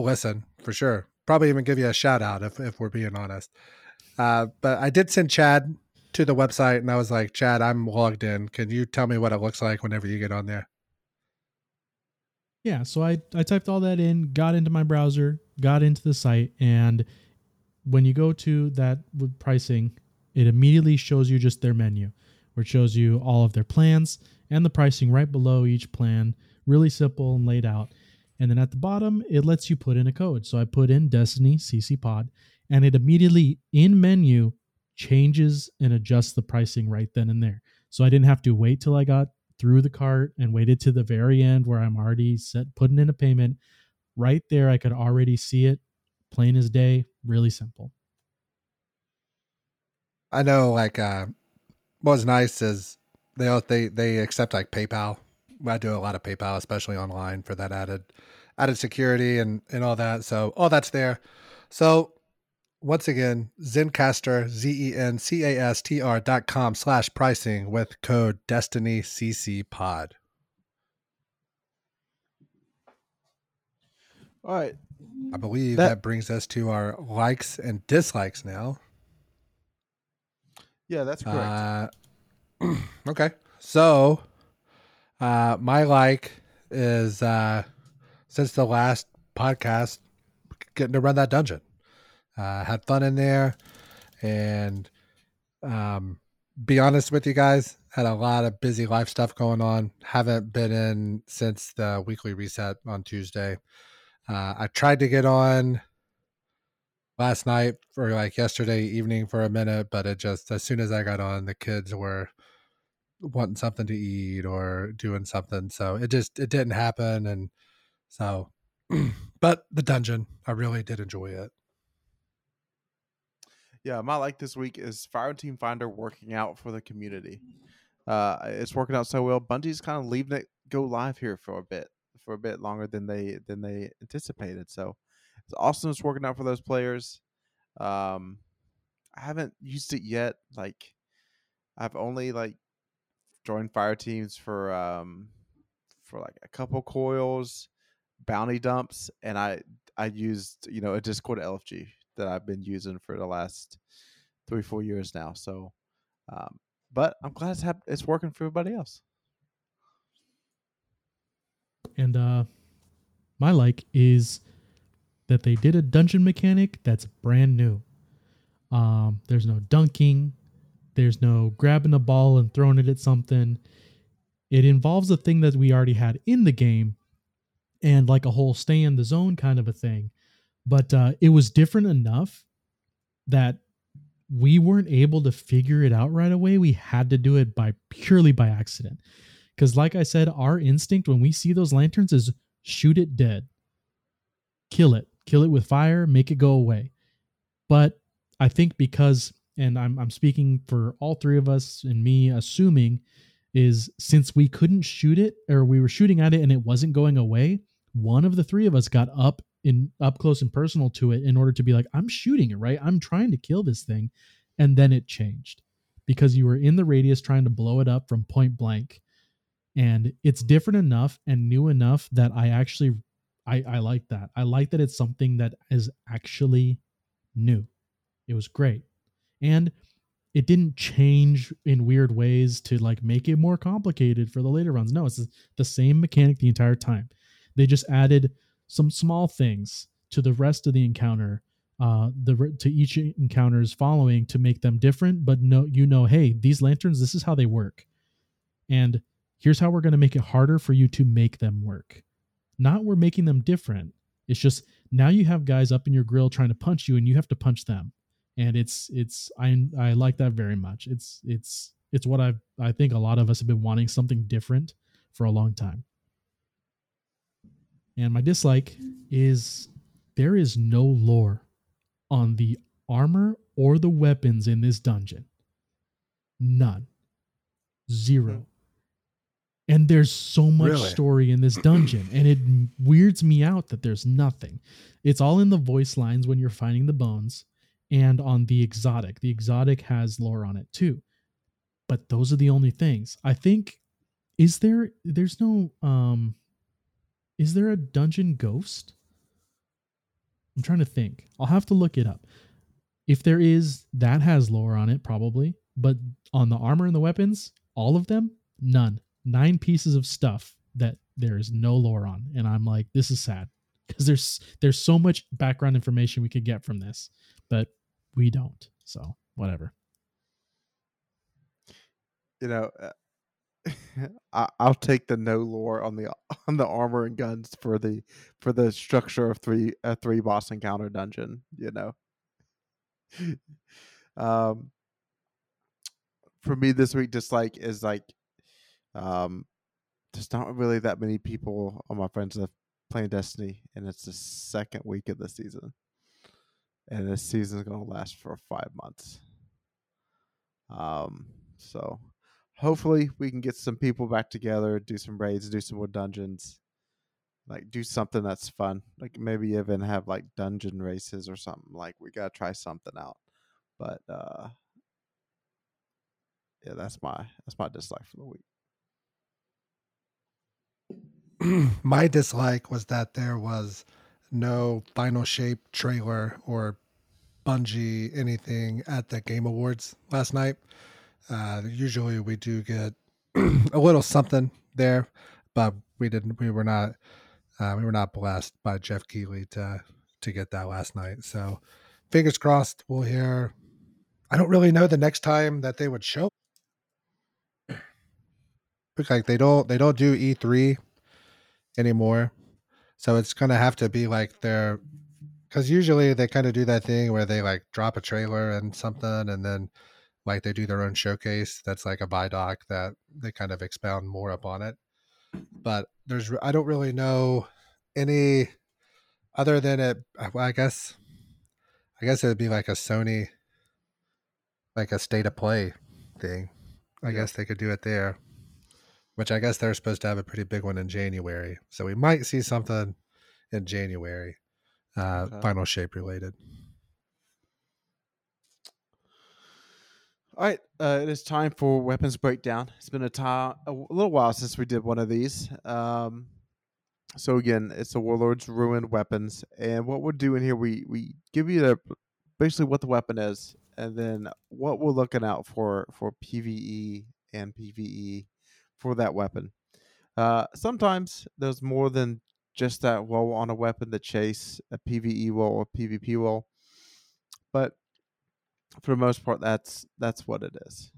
listen for sure. Probably even give you a shout out if we're being honest. But I did send Chad to the website, and I was like, Chad, I'm logged in. Can you tell me what it looks like whenever you get on there? Yeah. So I typed all that in, got into my browser, got into the site. And when you go to that with pricing, it immediately shows you just their menu, where it shows you all of their plans and the pricing right below each plan. Really simple and laid out. And then at the bottom, it lets you put in a code. So I put in Destiny CC Pod, and it immediately in menu changes and adjusts the pricing right then and there. So I didn't have to wait till I got through the cart and waited to the very end where I'm already set, putting in a payment. Right there, I could already see it, plain as day, really simple. I know, like, what was nice is they accept like PayPal. I do a lot of PayPal, especially online, for that added security and all that. So all that's there. So once again, Zencastr, zencastr.com/pricing with code DestinyCCPod. All right. I believe that brings us to our likes and dislikes now. Yeah, that's correct. Okay. So my like is since the last podcast, getting to run that dungeon. Had fun in there, and be honest with you guys, had a lot of busy life stuff going on. Haven't been in since the weekly reset on Tuesday. I tried to get on last night or like yesterday evening for a minute, but it just, as soon as I got on, the kids were wanting something to eat or doing something. So it didn't happen. And so, but the dungeon, I really did enjoy it. Yeah, my like this week is Fire Team Finder working out for the community. It's working out so well. Bungie's kind of leaving it go live here for a bit longer than they anticipated. So it's awesome. It's working out for those players. I haven't used it yet. Like, I've only like joined fire teams for like a couple coils, bounty dumps, and I used a Discord LFG that I've been using for the last 3-4 years now. So, but I'm glad it's working for everybody else. And my like is that they did a dungeon mechanic that's brand new. There's no dunking. There's no grabbing a ball and throwing it at something. It involves a thing that we already had in the game and like a whole stay in the zone kind of a thing. But it was different enough that we weren't able to figure it out right away. We had to do it purely by accident. Because like I said, our instinct when we see those lanterns is shoot it dead. Kill it with fire, make it go away. But I think because, and I'm speaking for all three of us and me assuming, is since we couldn't shoot it, or we were shooting at it and it wasn't going away, one of the three of us got up close and personal to it in order to be like, I'm shooting it, right? I'm trying to kill this thing. And then it changed because you were in the radius trying to blow it up from point blank. And it's different enough and new enough that I like that. I like that it's something that is actually new. It was great. And it didn't change in weird ways to like make it more complicated for the later runs. No, it's the same mechanic the entire time. They just added some small things to the rest of the encounter, to each encounter's following to make them different. But no, hey, these lanterns, this is how they work. And here's how we're going to make it harder for you to make them work. Not we're making them different. It's just now you have guys up in your grill trying to punch you and you have to punch them. And I like that very much. It's what I think a lot of us have been wanting, something different for a long time. And my dislike is there is no lore on the armor or the weapons in this dungeon. None. Zero. And there's so much story in this dungeon, and it weirds me out that there's nothing. It's all in the voice lines when you're finding the bones and on the exotic. The exotic has lore on it too. But those are the only things. I think, is there a dungeon ghost? I'm trying to think. I'll have to look it up. If there is, that has lore on it probably. But on the armor and the weapons, all of them, none. 9 pieces of stuff that there is no lore on. And I'm like, this is sad because there's so much background information we could get from this, but we don't. So whatever. I'll take the no lore on the on the armor and guns for the structure of a three boss encounter dungeon, you know. For me this week, there's not really that many people on my friends that have playing Destiny, and it's the second week of the season, and this season is going to last for 5 months. So hopefully we can get some people back together, do some raids, do some more dungeons, like do something that's fun, like maybe even have like dungeon races or something. Like we gotta try something out. But yeah, that's my dislike for the week. My dislike was that there was no Final Shape trailer or Bungie anything at the Game Awards last night. Usually we do get a little something there, but we were not blessed by Jeff Keighley to get that last night. So fingers crossed we'll hear. I don't really know the next time that they would show. Like they don't do E3 anymore, so it's gonna have to be like their, because usually they kind of do that thing where they like drop a trailer and something, and then like they do their own showcase that's like a BiDoc that they kind of expound more upon it. But I don't really know any other than it. Well, I guess it'd be like a Sony, like a state of play thing. I guess they could do it there. Which I guess they're supposed to have a pretty big one in January. So we might see something in January, Final Shape related. All right. It is time for Weapons Breakdown. It's been a little while since we did one of these. So again, it's the Warlords Ruin weapons. And what we're doing here, we give you basically what the weapon is, and then what we're looking out for PvE and PvE. For that weapon. Sometimes there's more than just that role on a weapon to chase, a PvE role or PvP role. But for the most part, that's what it is.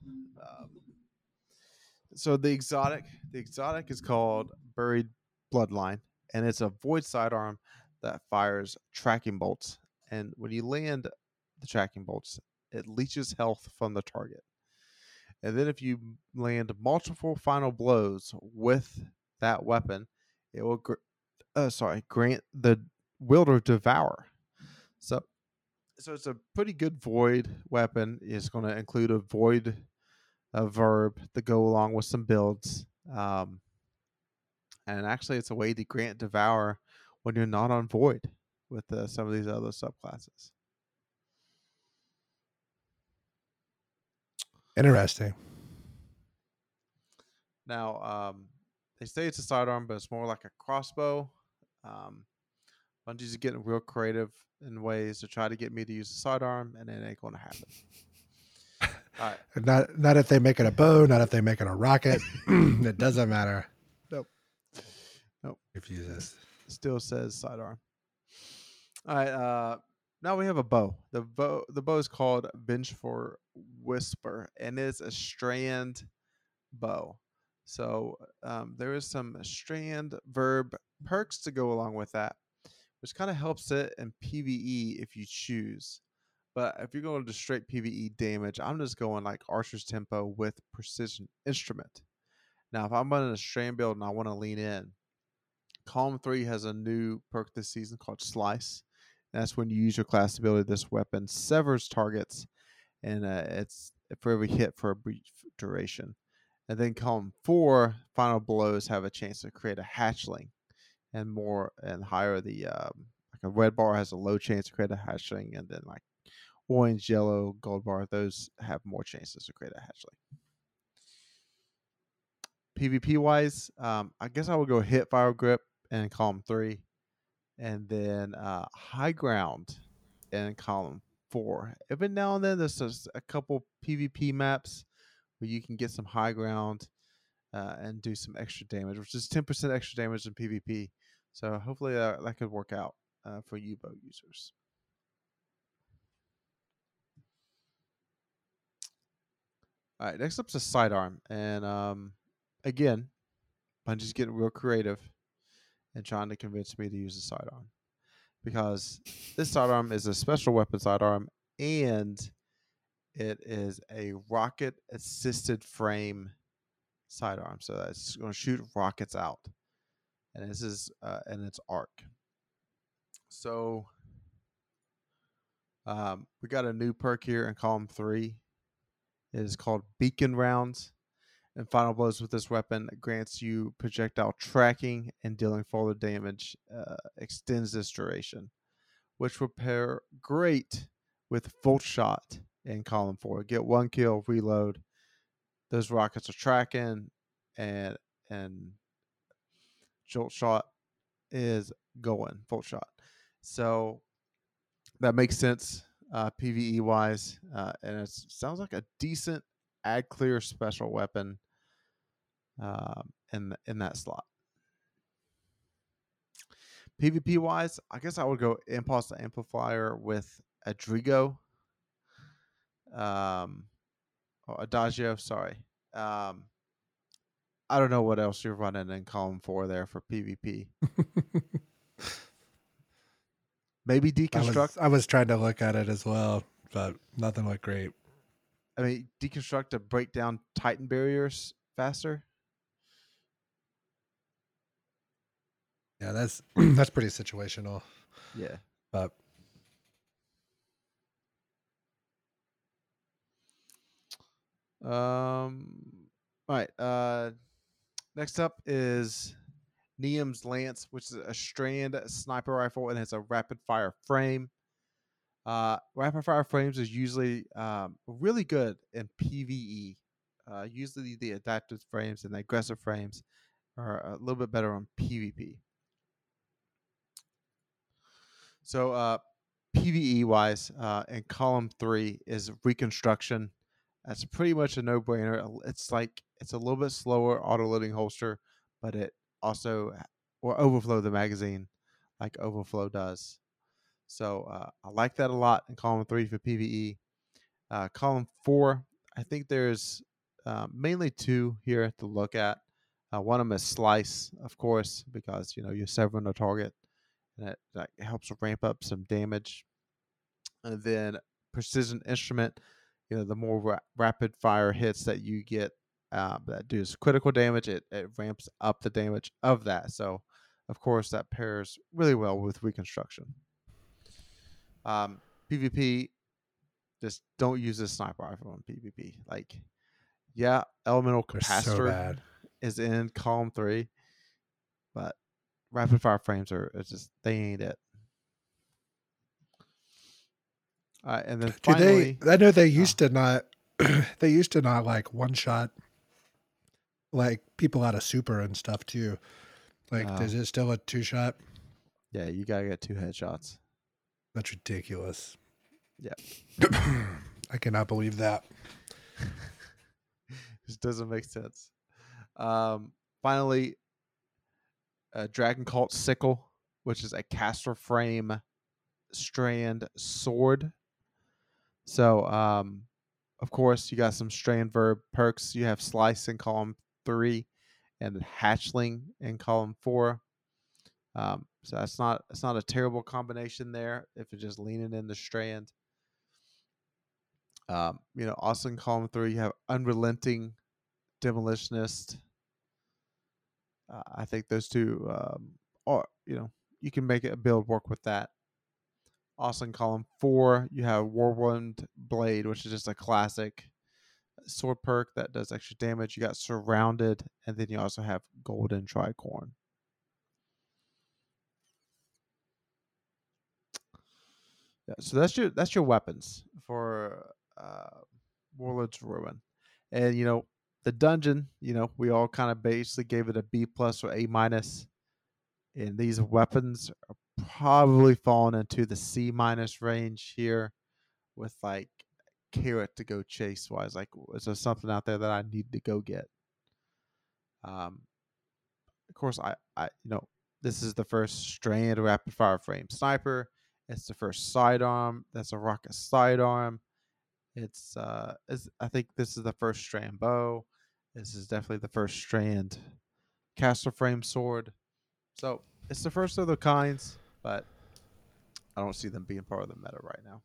So the exotic is called Buried Bloodline, and it's a void sidearm that fires tracking bolts. And when you land the tracking bolts, it leeches health from the target. And then if you land multiple final blows with that weapon, it will grant the wielder Devour. So it's a pretty good void weapon. It's going to include a void verb to go along with some builds. And actually, it's a way to grant Devour when you're not on void with some of these other subclasses. Interesting. Now, they say it's a sidearm, but it's more like a crossbow. Bungie's getting real creative in ways to try to get me to use a sidearm, and it ain't going to happen. All right. Not if they make it a bow, not if they make it a rocket. It doesn't matter. Nope. Refuses. Still says sidearm. All right. Now we have a bow. The bow is called Vengeful Whisper, and it's a strand bow. So there is some strand verb perks to go along with that, which kind of helps it in PvE if you choose. But if you're going to straight PvE damage, I'm just going like Archer's Tempo with Precision Instrument. Now, if I'm running a strand build and I want to lean in, Column 3 has a new perk this season called Slice. That's when you use your class ability. This weapon severs targets, and it's for every hit for a brief duration. And then column 4, final blows have a chance to create a hatchling, and more and higher the like a red bar has a low chance to create a hatchling, and then like orange, yellow, gold bar, those have more chances to create a hatchling. PvP wise, I guess I would go hit fire grip in column 3. And then high ground in column 4. Every now and then, there's just a couple PvP maps where you can get some high ground and do some extra damage, which is 10% extra damage in PvP. So hopefully that could work out for you bow users. All right, next up's a sidearm. And again, Bungie's getting real creative. and trying to convince me to use the sidearm, because this sidearm is a special weapon sidearm and it is a rocket assisted frame sidearm. So that's going to shoot rockets out, and this is and it's arc. So we got a new perk here in column 3. It is called Beacon Rounds. And final blows with this weapon grants you projectile tracking and dealing further damage, extends this duration, which will pair great with Volt Shot in column 4. Get one kill, reload. Those rockets are tracking, and Jolt Shot is going, Volt Shot. So that makes sense PvE wise, and it sounds like a decent ad clear special weapon in that slot. PvP wise, I guess I would go Impulse to Amplifier with Adrigo. Adagio, sorry. I don't know what else you're running in column 4 there for PvP. Maybe Deconstruct. I was trying to look at it as well, but nothing looked great. I mean, Deconstruct to break down Titan barriers faster. Yeah, that's pretty situational. Yeah. But all right. Next up is Niam's Lance, which is a strand sniper rifle, and it's a rapid fire frame. Rapid fire frames is usually really good in PvE. Usually the adaptive frames and the aggressive frames are a little bit better on PvP. So PvE wise, in column 3 is Reconstruction. That's pretty much a no-brainer. It's a little bit slower auto-loading holster, but it also will overflow the magazine like overflow does. So I like that a lot in column 3 for PvE. Column 4, I think there's mainly 2 here to look at. One of them is Slice, of course, because you're severing the target, and that helps ramp up some damage. And then Precision Instrument, the more rapid fire hits that you get that does critical damage, it ramps up the damage of that. So, of course, that pairs really well with Reconstruction. PvP, just don't use this sniper rifle on PvP. Elemental Capacitor is in column 3, but rapid fire frames they ain't it. And then finally, I know they used to not like one shot like people out of super and stuff too. Is it still a 2-shot? Yeah, you gotta get 2 headshots. That's ridiculous. Yeah. I cannot believe that. This doesn't make sense. Finally, Dragon Cult Sickle, which is a caster frame strand sword. So, of course, you got some strand verb perks. You have Slice in column 3 and Hatchling in column 4. So it's not a terrible combination there if you're just leaning in the strand. Also in column 3 you have Unrelenting Demolitionist. I think those 2 are you can make a build work with that. Also in column 4 you have Whirlwind Blade, which is just a classic sword perk that does extra damage. You got Surrounded, and then you also have Golden Tricorn. So that's your weapons for Warlords Ruin, and the dungeon. We all kind of basically gave it a B+ or A-, and these weapons are probably falling into the C- range here, with carrot to go chase wise. Is there something out there that I need to go get? Of course, I this is the first strand rapid fire frame sniper. It's the first sidearm. That's a rocket sidearm. I think this is the first strand bow. This is definitely the first strand caster frame sword. So It's the first of the kinds, but I don't see them being part of the meta right now.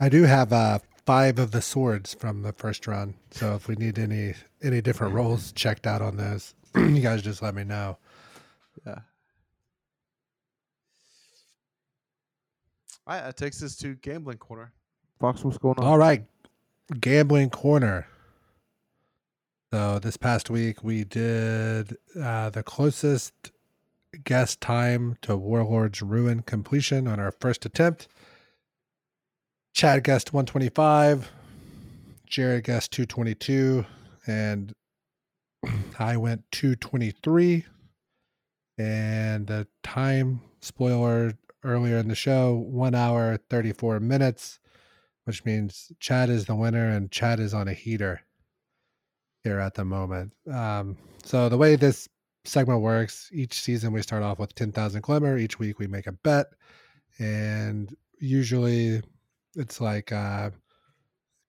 I do have 5 of the swords from the first run, so if we need any different roles checked out on those, you guys just let me know. Yeah. All right, that takes us to Gambling Corner. Fox, what's going on? All right, Gambling Corner. So this past week we did the closest guess time to Warlords Ruin completion on our first attempt. Chad guessed 125, Jared guessed 222, and I went 223. And the time spoiler earlier in the show, 1 hour, 34 minutes, which means Chad is the winner and Chad is on a heater here at the moment. So the way this segment works, each season we start off with 10,000 Glimmer. Each week we make a bet, and usually it's like kind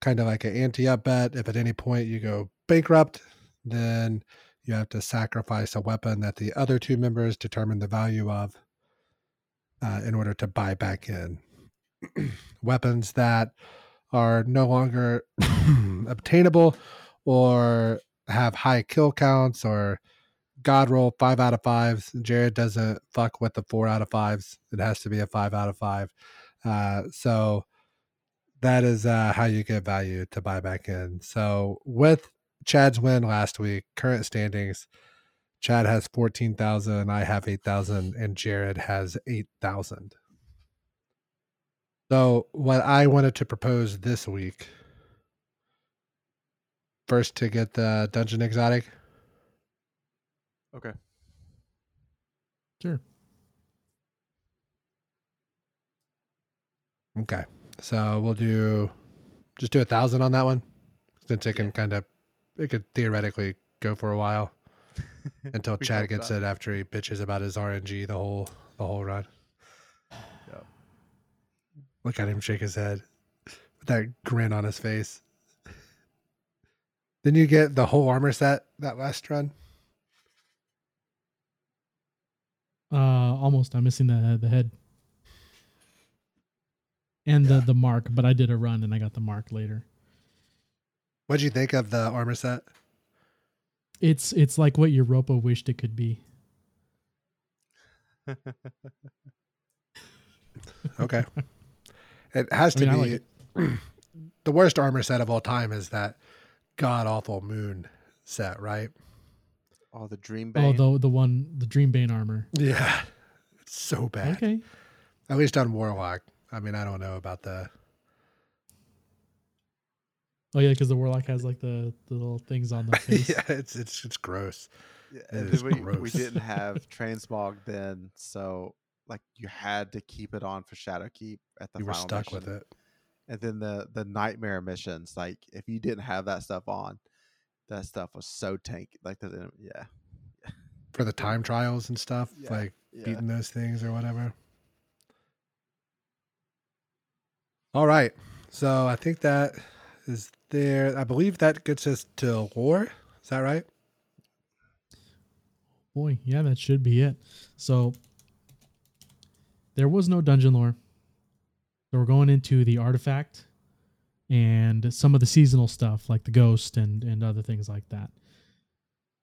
of like an ante-up bet. If at any point you go bankrupt, then you have to sacrifice a weapon that the other two members determine the value of in order to buy back in. Weapons that are no longer obtainable or have high kill counts or God roll 5 out of 5s. Jared doesn't fuck with the 4 out of 5s. It has to be a 5 out of 5. So that is how you get value to buy back in. So with Chad's win last week, current standings, Chad has 14,000, I have 8,000, and Jared has 8,000. So what I wanted to propose this week, first to get the Dungeon Exotic. Okay. Sure. Okay. So we'll do, just do 1,000 on that one. Since it can kind of, it could theoretically go for a while until Chad gets it after he bitches about his RNG the whole run. Yep. Look at him shake his head with that grin on his face. Didn't you get the whole armor set that last run? Almost. I'm missing the head and the mark, but I did a run and I got the mark later. What'd you think of the armor set? It's like what Europa wished it could be. Okay. It has to be like the worst armor set of all time is that god awful moon set, right? Oh, the Dreambane. Oh, the Dreambane armor. Yeah, it's so bad. Okay. At least on Warlock. I mean, I don't know about the. Oh yeah, because the Warlock has like the little things on the face. Yeah, it's gross. Yeah, gross. We didn't have Transmog then, so like you had to keep it on for Shadowkeep at the. You were stuck mission with it. And then the nightmare missions, like if you didn't have that stuff on. That stuff was so tanky, like the for the time trials and stuff, beating those things or whatever. All right, so I think that is there. I believe that gets us to lore. Is that right? Boy, yeah, that should be it. So there was no dungeon lore. So we're going into the artifact and some of the seasonal stuff like the ghost and other things like that.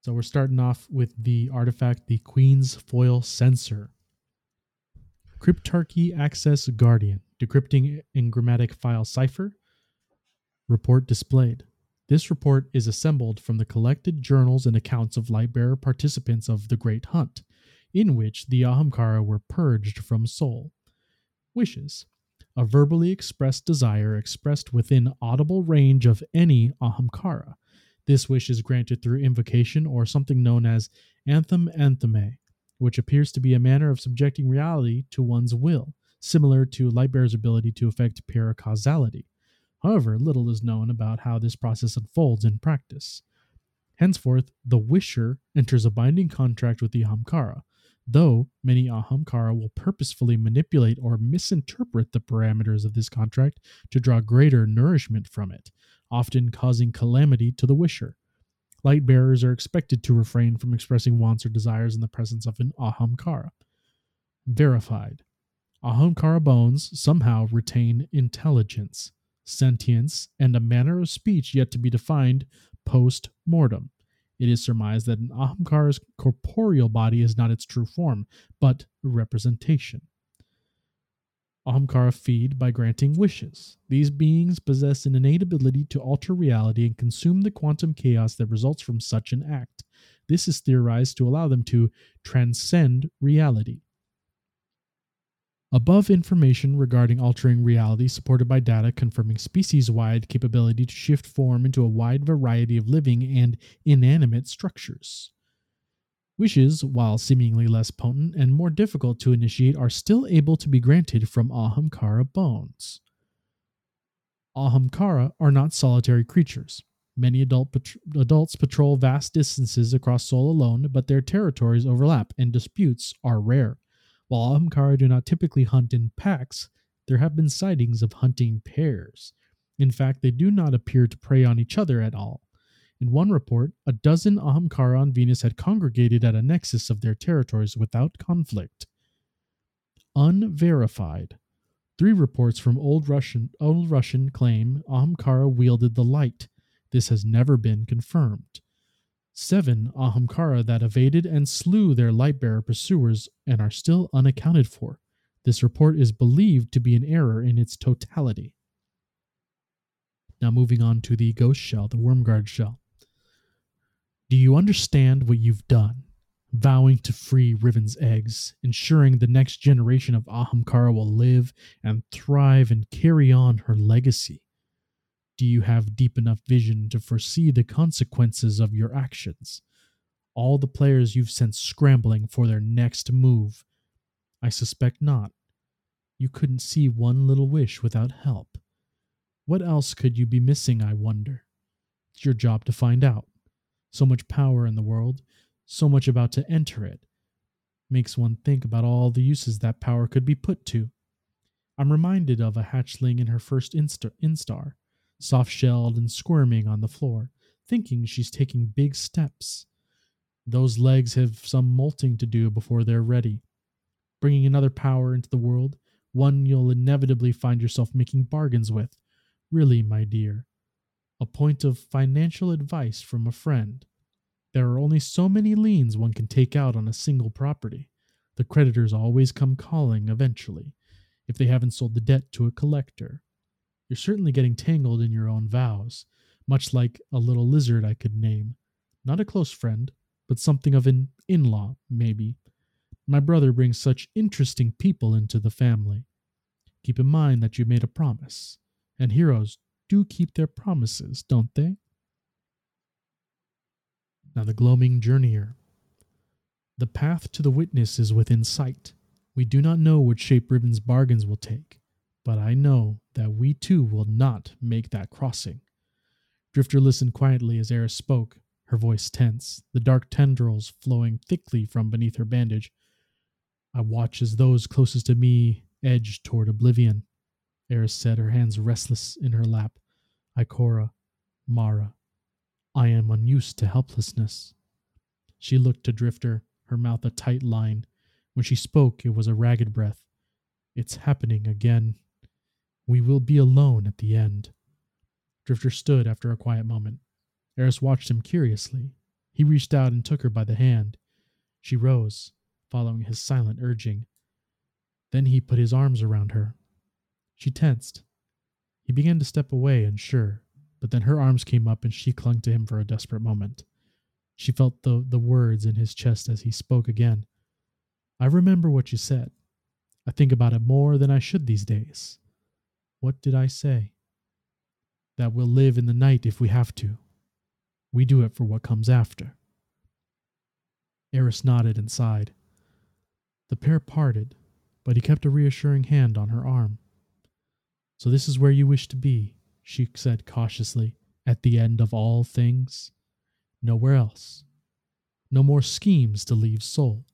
So we're starting off with the artifact, the Queen's Foil Sensor. Cryptarchy Access Guardian, decrypting engrammatic file cipher. Report displayed. This report is assembled from the collected journals and accounts of Lightbearer participants of the Great Hunt, in which the Ahamkara were purged from soul. Wishes. A verbally expressed desire expressed within audible range of any Ahamkara. This wish is granted through invocation or something known as anthem antheme, which appears to be a manner of subjecting reality to one's will, similar to Lightbearer's ability to affect paracausality. However, little is known about how this process unfolds in practice. Henceforth, the wisher enters a binding contract with the Ahamkara, though many Ahamkara will purposefully manipulate or misinterpret the parameters of this contract to draw greater nourishment from it, often causing calamity to the wisher. Light bearers are expected to refrain from expressing wants or desires in the presence of an Ahamkara. Verified. Ahamkara bones somehow retain intelligence, sentience, and a manner of speech yet to be defined post-mortem. It is surmised that an Ahamkara's corporeal body is not its true form, but a representation. Ahamkara feed by granting wishes. These beings possess an innate ability to alter reality and consume the quantum chaos that results from such an act. This is theorized to allow them to transcend reality. Above information regarding altering reality supported by data confirming species-wide capability to shift form into a wide variety of living and inanimate structures. Wishes, while seemingly less potent and more difficult to initiate, are still able to be granted from Ahamkara bones. Ahamkara are not solitary creatures. Many adults patrol vast distances across Sol alone, but their territories overlap and disputes are rare. While Ahamkara do not typically hunt in packs, there have been sightings of hunting pairs. In fact, they do not appear to prey on each other at all. In one report, 12 Ahamkara on Venus had congregated at a nexus of their territories without conflict. Unverified. 3 reports from Old Russian claim Ahamkara wielded the light. This has never been confirmed. 7 Ahamkara that evaded and slew their light-bearer pursuers and are still unaccounted for. This report is believed to be an error in its totality. Now moving on to the ghost shell, the Wormguard shell. Do you understand what you've done? Vowing to free Riven's eggs, ensuring the next generation of Ahamkara will live and thrive and carry on her legacy. Do you have deep enough vision to foresee the consequences of your actions? All the players you've sent scrambling for their next move. I suspect not. You couldn't see one little wish without help. What else could you be missing, I wonder? It's your job to find out. So much power in the world, so much about to enter it. Makes one think about all the uses that power could be put to. I'm reminded of a hatchling in her first instar. Soft-shelled and squirming on the floor, thinking she's taking big steps. Those legs have some molting to do before they're ready. Bringing another power into the world, one you'll inevitably find yourself making bargains with. Really, my dear. A point of financial advice from a friend. There are only so many liens one can take out on a single property. The creditors always come calling eventually, if they haven't sold the debt to a collector. You're certainly getting tangled in your own vows, much like a little lizard I could name. Not a close friend, but something of an in-law, maybe. My brother brings such interesting people into the family. Keep in mind that you made a promise, and heroes do keep their promises, don't they? Now the Gloaming Journeyer. The path to the witness is within sight. We do not know what shape Riven's bargains will take. But I know that we too will not make that crossing. Drifter listened quietly as Eris spoke, her voice tense, the dark tendrils flowing thickly from beneath her bandage. I watch as those closest to me edge toward oblivion, Eris said, her hands restless in her lap. Ikora, Mara, I am unused to helplessness. She looked to Drifter, her mouth a tight line. When she spoke, it was a ragged breath. It's happening again. We will be alone at the end. Drifter stood after a quiet moment. Eris watched him curiously. He reached out and took her by the hand. She rose, following his silent urging. Then he put his arms around her. She tensed. He began to step away, unsure, but then her arms came up and she clung to him for a desperate moment. She felt the words in his chest as he spoke again. I remember what you said. I think about it more than I should these days. What did I say? That we'll live in the night if we have to. We do it for what comes after. Eris nodded and sighed. The pair parted, but he kept a reassuring hand on her arm. So this is where you wish to be, she said cautiously, at the end of all things. Nowhere else. No more schemes to leave Sol.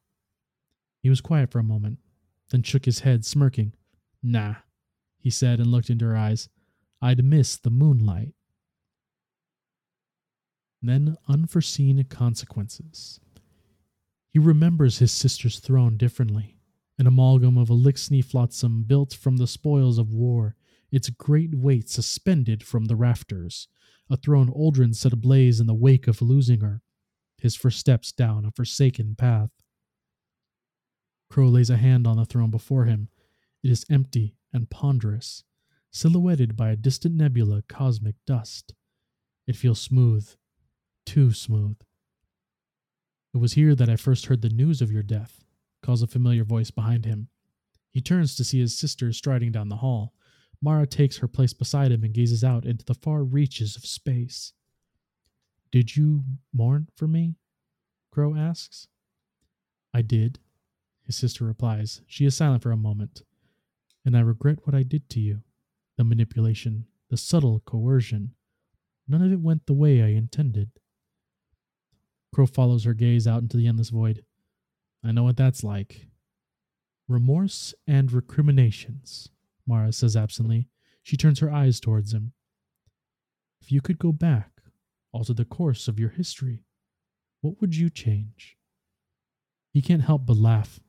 He was quiet for a moment, then shook his head, smirking. Nah. He said and looked into her eyes. I'd miss the moonlight. then unforeseen consequences. He remembers his sister's throne differently, an amalgam of a Elixni flotsam built from the spoils of war, its great weight suspended from the rafters, a throne Aldrin set ablaze in the wake of losing her, his first steps down a forsaken path. Crow lays a hand on the throne before him. It is empty and ponderous, silhouetted by a distant nebula cosmic dust. It feels smooth, too smooth. It was here that I first heard the news of your death, calls a familiar voice behind him. He turns to see his sister striding down the hall. Mara takes her place beside him and gazes out into the far reaches of space. Did you mourn for me? Crow asks. I did, his sister replies. She is silent for a moment. And I regret what I did to you. The manipulation, the subtle coercion. None of it went the way I intended. Crow follows her gaze out into the endless void. I know what that's like. Remorse and recriminations, Mara says absently. She turns her eyes towards him. If you could go back, alter the course of your history, what would you change? He can't help but laugh.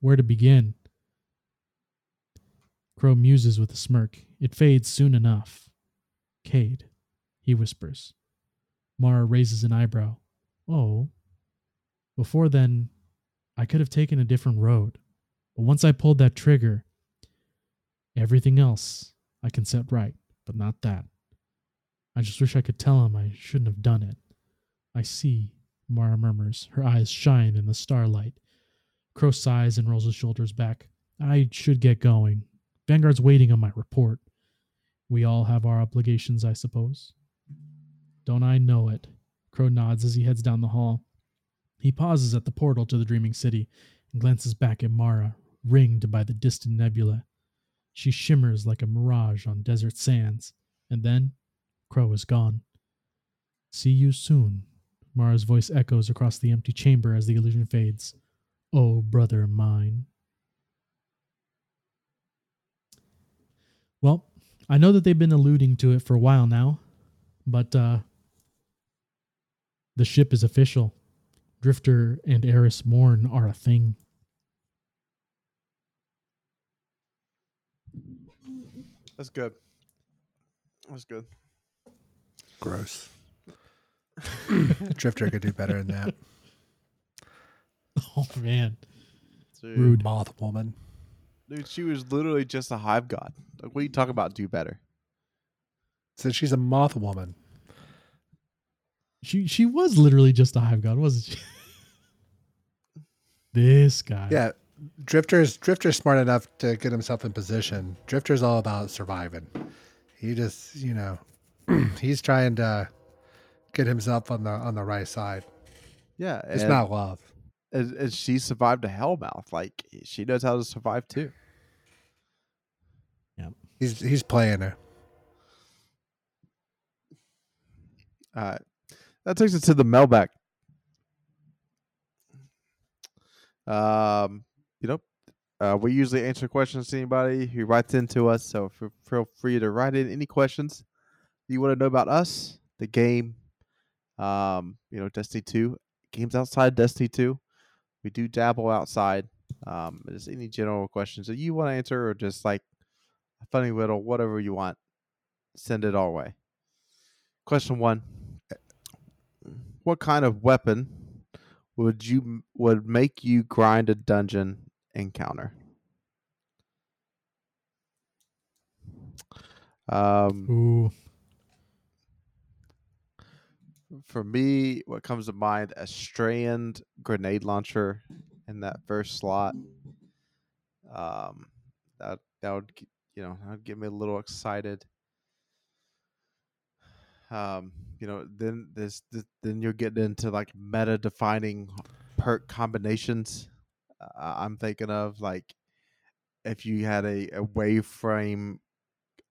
Where to begin? Crow muses with a smirk. It fades soon enough. Cade, he whispers. Mara raises an eyebrow. Oh. Before then, I could have taken a different road. But once I pulled that trigger, everything else I can set right, but not that. I just wish I could tell him I shouldn't have done it. I see, Mara murmurs. Her eyes shine in the starlight. Crow sighs and rolls his shoulders back. I should get going. Vanguard's waiting on my report. We all have our obligations, I suppose. Don't I know it? Crow nods as he heads down the hall. He pauses at the portal to the Dreaming City and glances back at Mara, ringed by the distant nebula. She shimmers like a mirage on desert sands, and then Crow is gone. See you soon, Mara's voice echoes across the empty chamber as the illusion fades. Oh, brother mine. Well, I know that they've been alluding to it for a while now, but the ship is official. Drifter and Eris Morn are a thing. That's good. That's good. Gross. Drifter could do better than that. Oh, man. Dude. Rude moth woman. Dude, she was literally just a hive god. Like, what are you talking about? Do better. So she's a moth woman. She was literally just a hive god, wasn't she? This guy. Yeah. Drifter's smart enough to get himself in position. Drifter's all about surviving. He just, you know, he's trying to get himself on the right side. Yeah, it's not love. And she survived a hellmouth. Like, she knows how to survive too. Yeah, he's playing her. All right, that takes us to the mailbag. We usually answer questions to anybody who writes in to us, so feel free to write in any questions you want to know about us, the game, Destiny 2, games outside Destiny 2. We do dabble outside. Just any general questions that you want to answer, or just like a funny riddle, whatever you want, send it our way. Question 1: what kind of weapon would make you grind a dungeon encounter? For me, what comes to mind, a strand grenade launcher in that first slot. That would get me a little excited. Then you're getting into like meta defining perk combinations. I'm thinking of like if you had a wave frame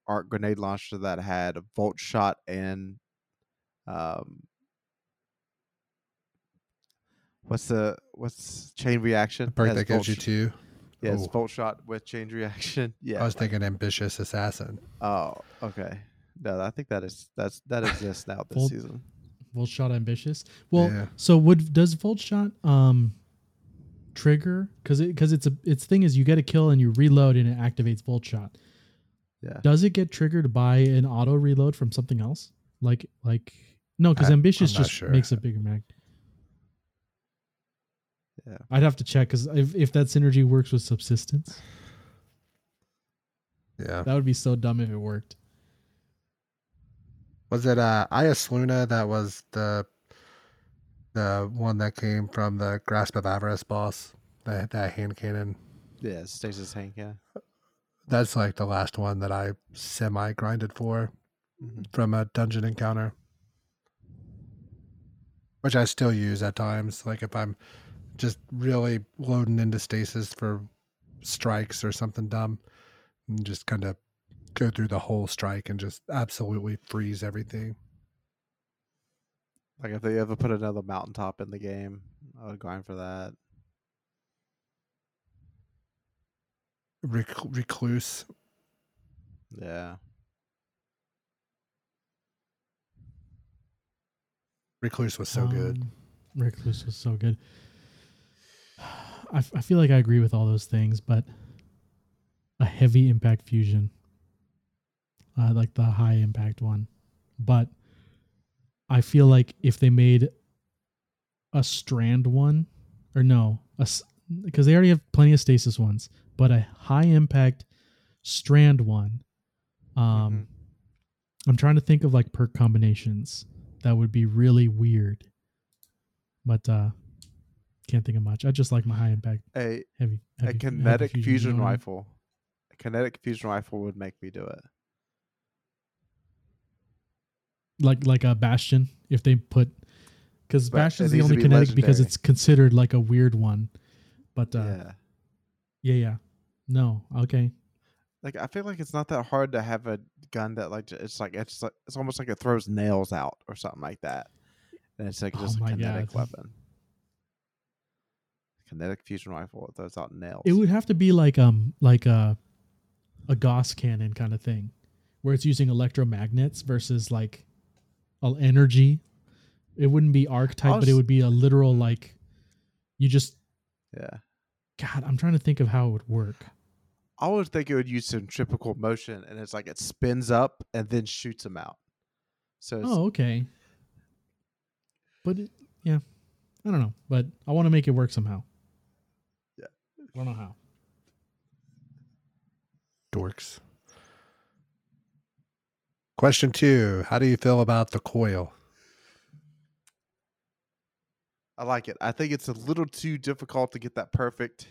arc grenade launcher that had a volt shot and what's chain reaction? The perk that gives you two. Yeah, it's volt shot with chain reaction. Yeah, I was thinking ambitious assassin. Oh, okay. No, I think that exists now this season. Voltshot Ambitious. Well, yeah. So does Voltshot trigger? Because its thing is you get a kill and you reload and it activates Voltshot. Yeah. Does it get triggered by an auto reload from something else? Like no, because Ambitious just makes a bigger mag. Yeah, I'd have to check because if that synergy works with Subsistence. Yeah, that would be so dumb if it worked. Was it Ayas Luna that was the one that came from the Grasp of Avarice boss? That hand cannon. Yeah, Stasis Hank, yeah. That's like the last one that I semi-grinded for from a dungeon encounter. Which I still use at times. Like if I'm just really loading into stasis for strikes or something dumb. And just kind of go through the whole strike and just absolutely freeze everything. Like if they ever put another mountaintop in the game, I would grind for that. Recluse. Yeah. Recluse was so good. Recluse was so good. I feel like I agree with all those things, but a heavy impact fusion. Like the high impact one. But I feel like if they made a strand one, or no, because they already have plenty of stasis ones, but a high impact strand one. I'm trying to think of like perk combinations that would be really weird, but can't think of much. I just like my high impact. A kinetic fusion rifle. A kinetic fusion rifle would make me do it. Like a Bastion, if they put, because Bastion's the only kinetic legendary. Because it's considered like a weird one, but yeah, no, okay. Like I feel like it's not that hard to have a gun that like it's almost like it throws nails out or something like that, and it's like just a kinetic weapon. Kinetic fusion rifle, it throws out nails. It would have to be like a Gauss cannon kind of thing, where it's using electromagnets versus like. Energy. It wouldn't be archetype, but it would be a literal like you just God, I'm trying to think of how it would work. I would think it would use centripetal motion and it's like it spins up and then shoots them out. So it's, okay. But I don't know, but I want to make it work somehow. Yeah. I don't know how. Dorks. Question 2, how do you feel about the coil? I like it. I think it's a little too difficult to get that perfect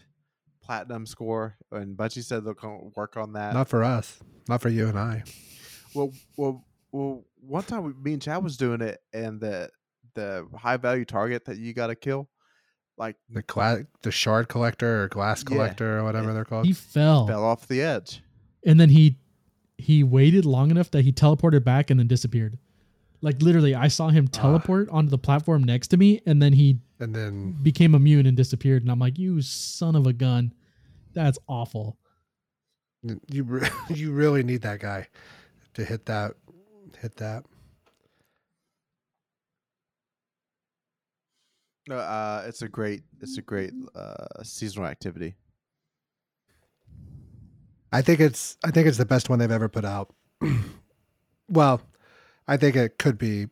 platinum score. And Butchie said they'll work on that. Not for us. Not for you and I. Well, one time me and Chad was doing it, and the high value target that you got to kill, like the shard collector or glass collector or whatever they're called. He fell off the edge. And then he waited long enough that he teleported back and then disappeared. Like literally, I saw him teleport onto the platform next to me, and then he became immune and disappeared. And I'm like, "You son of a gun, that's awful." You really need that guy to hit that. No, it's a great seasonal activity. I think it's the best one they've ever put out. Well, I think it could be.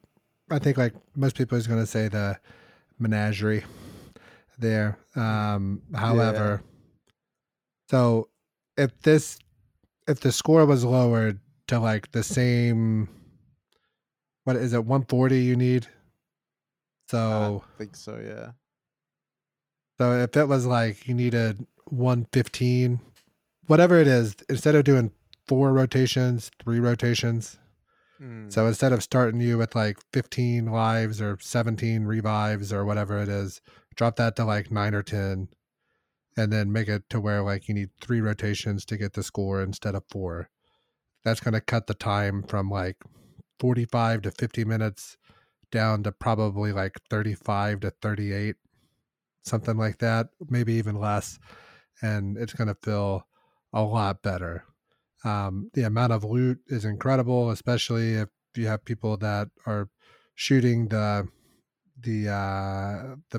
I think like most people is going to say the menagerie there. However, so if the score was lowered to like the same, what is it? 140 you need. So I think so. Yeah. So if it was like you needed 115. Whatever it is, instead of doing 4 rotations, 3 rotations. So instead of starting you with like 15 lives or 17 revives or whatever it is, drop that to like 9 or 10 and then make it to where like you need 3 rotations to get the score instead of 4. That's going to cut the time from like 45 to 50 minutes down to probably like 35 to 38, something like that, maybe even less. And it's going to feel a lot better. The amount of loot is incredible, especially if you have people that are shooting the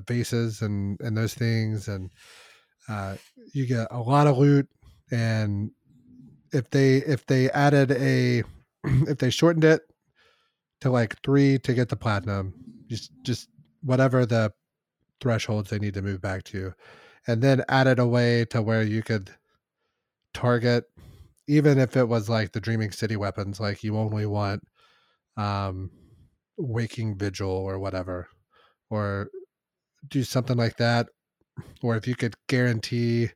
bases and those things, and you get a lot of loot. And if they shortened it to like 3 to get the platinum, just whatever the thresholds they need to move back to, and then added a way to where you could target, even if it was like the Dreaming City weapons, like you only want Waking Vigil or whatever, or do something like that. Or if you could guarantee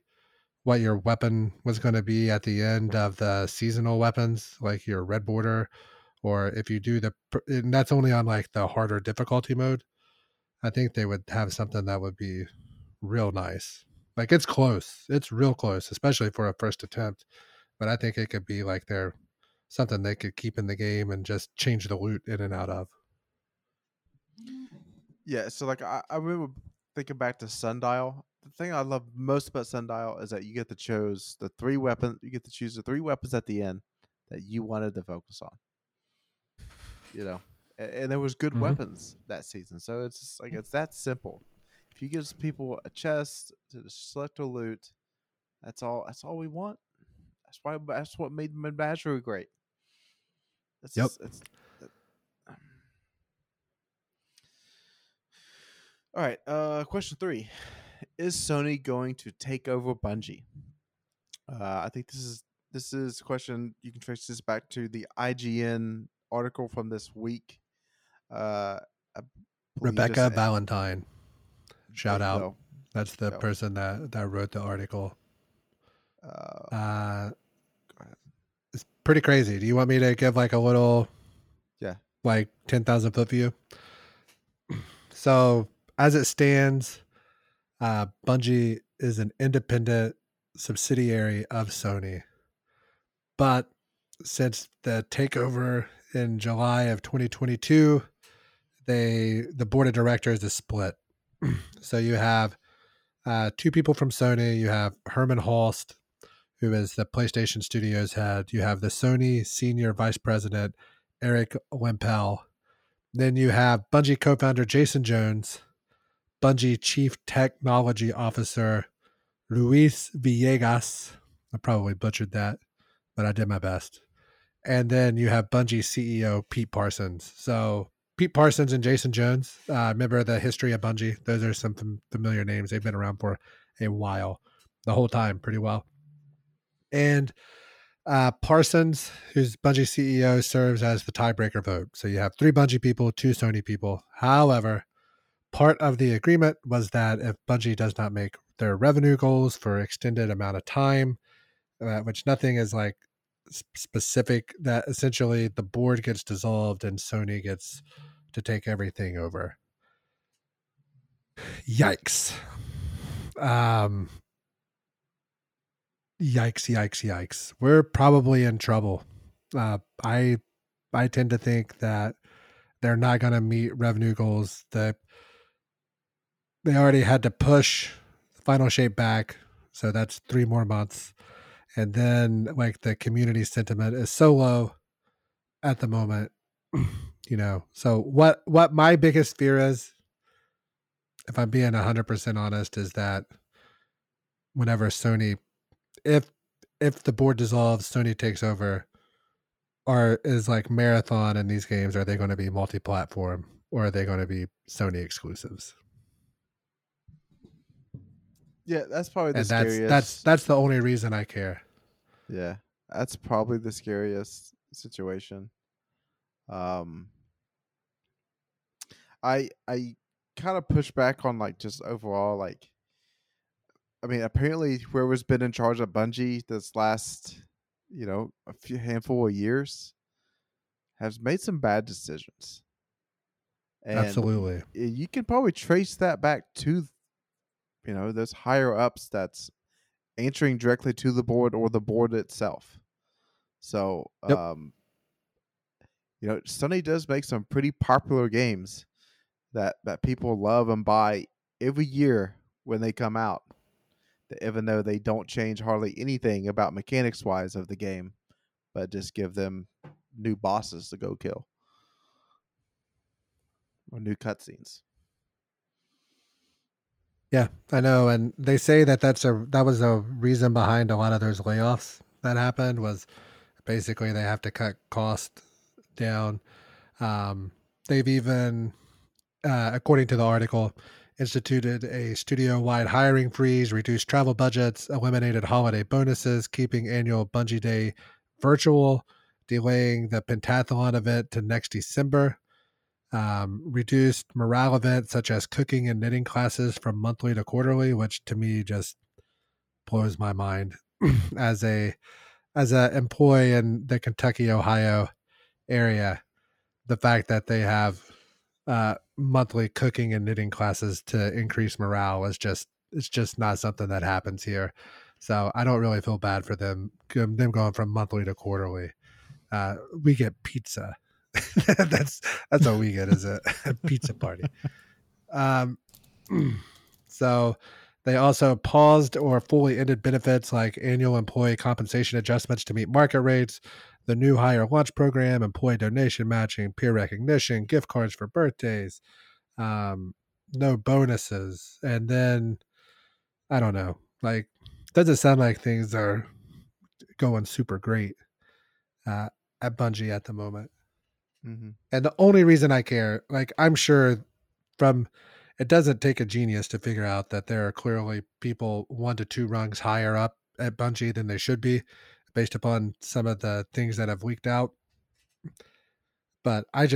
what your weapon was going to be at the end of the seasonal weapons, like your red border, or if you do and that's only on like the harder difficulty mode. I think they would have something that would be real nice. Like it's close. It's real close, especially for a first attempt. But I think it could be like something they could keep in the game and just change the loot in and out of. Yeah, so like I remember thinking back to Sundial. The thing I love most about Sundial is that you get to choose the 3 weapons. You get to choose the 3 weapons at the end that you wanted to focus on. You know, and there was good weapons that season. So it's just like it's that simple. If you give people a chest to select a loot, that's all. That's all we want. That's why. That's what made Menagerie great. That's yep. All right. Question 3: Is Sony going to take over Bungie? I think this is a question. You can trace this back to the IGN article from this week. Rebecca Valentine. Shout out. No. That's the person that wrote the article. It's pretty crazy. Do you want me to give like a little, like 10,000 foot view? So as it stands, Bungie is an independent subsidiary of Sony. But since the takeover in July of 2022, the board of directors is split. So you have 2 people from Sony. You have Herman Holst, who is the PlayStation Studios head. You have the Sony Senior Vice President, Eric Lempel. Then you have Bungie co-founder Jason Jones, Bungie Chief Technology Officer Luis Villegas. I probably butchered that, but I did my best. And then you have Bungie CEO Pete Parsons. So Pete Parsons and Jason Jones, remember the history of Bungie. Those are some familiar names. They've been around for a while, the whole time, pretty well. And Parsons, who's Bungie CEO, serves as the tiebreaker vote. So you have 3 Bungie people, 2 Sony people. However, part of the agreement was that if Bungie does not make their revenue goals for extended amount of time, which nothing is like specific, that essentially the board gets dissolved and Sony gets to take everything over. Yikes. We're probably in trouble. I tend to think that they're not going to meet revenue goals. That they already had to push Final Shape back, so that's 3 more months. And then, like, the community sentiment is so low at the moment, you know. So what my biggest fear is, if I'm being 100% honest, is that whenever Sony, if the board dissolves, Sony takes over, or is like Marathon in these games, are they going to be multi-platform, or are they going to be Sony exclusives? Yeah, that's probably the scariest. That's the only reason I care. Yeah, that's probably the scariest situation. I kind of push back on like just overall like. I mean, apparently, whoever's been in charge of Bungie this last, a few handful of years, has made some bad decisions. And absolutely, you can probably trace that back to. Those higher ups that's answering directly to the board or the board itself. So, yep. Sony does make some pretty popular games that people love and buy every year when they come out, even though they don't change hardly anything about mechanics wise of the game, but just give them new bosses to go kill. or new cutscenes. Yeah, I know, and they say that that was a reason behind a lot of those layoffs that happened, was basically they have to cut cost down. They've even, according to the article, instituted a studio-wide hiring freeze, reduced travel budgets, eliminated holiday bonuses, keeping annual Bungie Day virtual, delaying the pentathlon event to next December, reduced morale events such as cooking and knitting classes from monthly to quarterly, which to me just blows my mind as a employee in the Kentucky, Ohio area, the fact that they have monthly cooking and knitting classes to increase morale is just, it's just not something that happens here. So I don't really feel bad for them going from monthly to quarterly. We get pizza. That's what we get is a pizza party. So they also paused or fully ended benefits like annual employee compensation adjustments to meet market rates, the new hire lunch program, employee donation matching, peer recognition, gift cards for birthdays, no bonuses. And then, I don't know, like, doesn't sound like things are going super great at Bungie at the moment. Mm-hmm. And the only reason I care, like, I'm sure it doesn't take a genius to figure out that there are clearly people 1 to 2 rungs higher up at Bungie than they should be, based upon some of the things that have leaked out. But I'm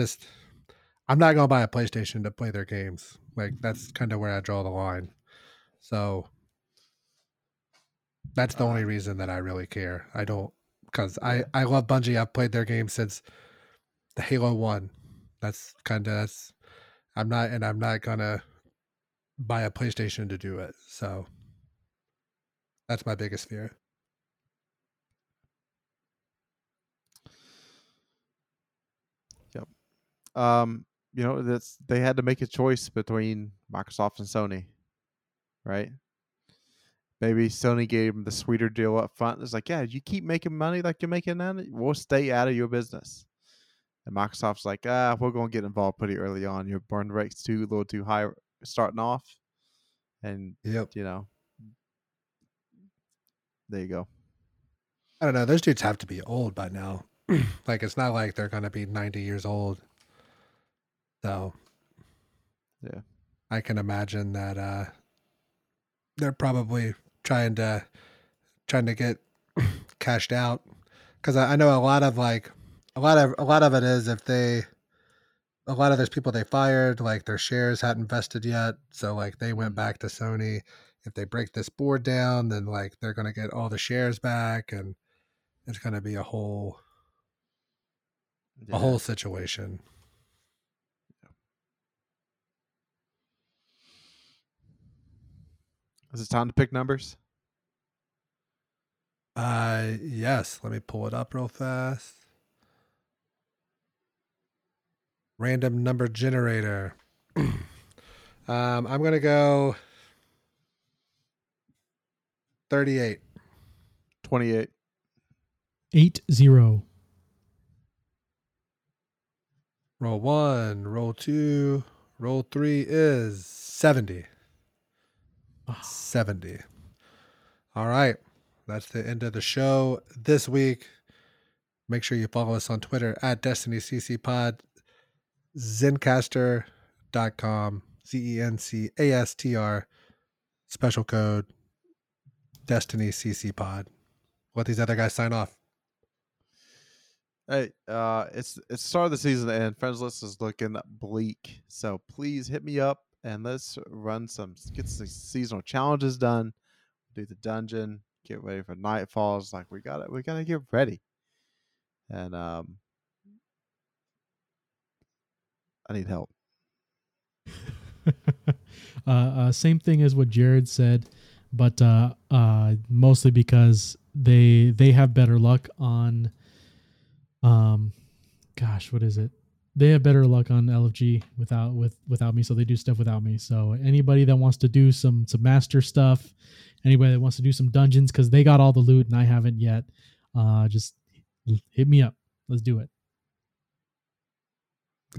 not going to buy a PlayStation to play their games. Like, that's kind of where I draw the line. So that's the only reason that I really care. I don't, because I love Bungie. I've played their game since the Halo 1. I'm not going to buy a PlayStation to do it. So that's my biggest fear. You know, they had to make a choice between Microsoft and Sony, right? Maybe Sony gave them the sweeter deal up front. It's like, yeah, you keep making money like you're making now, we'll stay out of your business. And Microsoft's like, we're going to get involved pretty early on. Your burn rate's a little too high starting off. And, You know, there you go. I don't know. Those dudes have to be old by now. Like, it's not like they're going to be 90 years old. So, yeah, I can imagine that they're probably trying to get cashed out, because I know a lot of it is a lot of those people they fired, like, their shares hadn't vested yet, so like they went back to Sony. If they break this board down, then like they're gonna get all the shares back, and it's gonna be a whole situation. Is it time to pick numbers? Yes. Let me pull it up real fast. Random number generator. I'm going to go 38. 28. 80. Roll 1, roll 2, roll 3 is 70. 70. All right. That's the end of the show this week. Make sure you follow us on Twitter at DestinyCCPod, Zencastr.com, ZENCASTR, special code DestinyCCPod. Let these other guys sign off. Hey, it's the start of the season, and Friends List is looking bleak. So please hit me up. And let's get some seasonal challenges done. Do the dungeon. Get ready for Nightfalls. Like, we gotta get ready. And I need help. Same thing as what Jared said, but mostly because they have better luck on. Gosh, what is it? They have better luck on LFG without me, so they do stuff without me. So anybody that wants to do some master stuff, anybody that wants to do some dungeons, because they got all the loot and I haven't yet, just hit me up. Let's do it.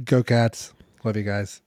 Go Cats. Love you guys.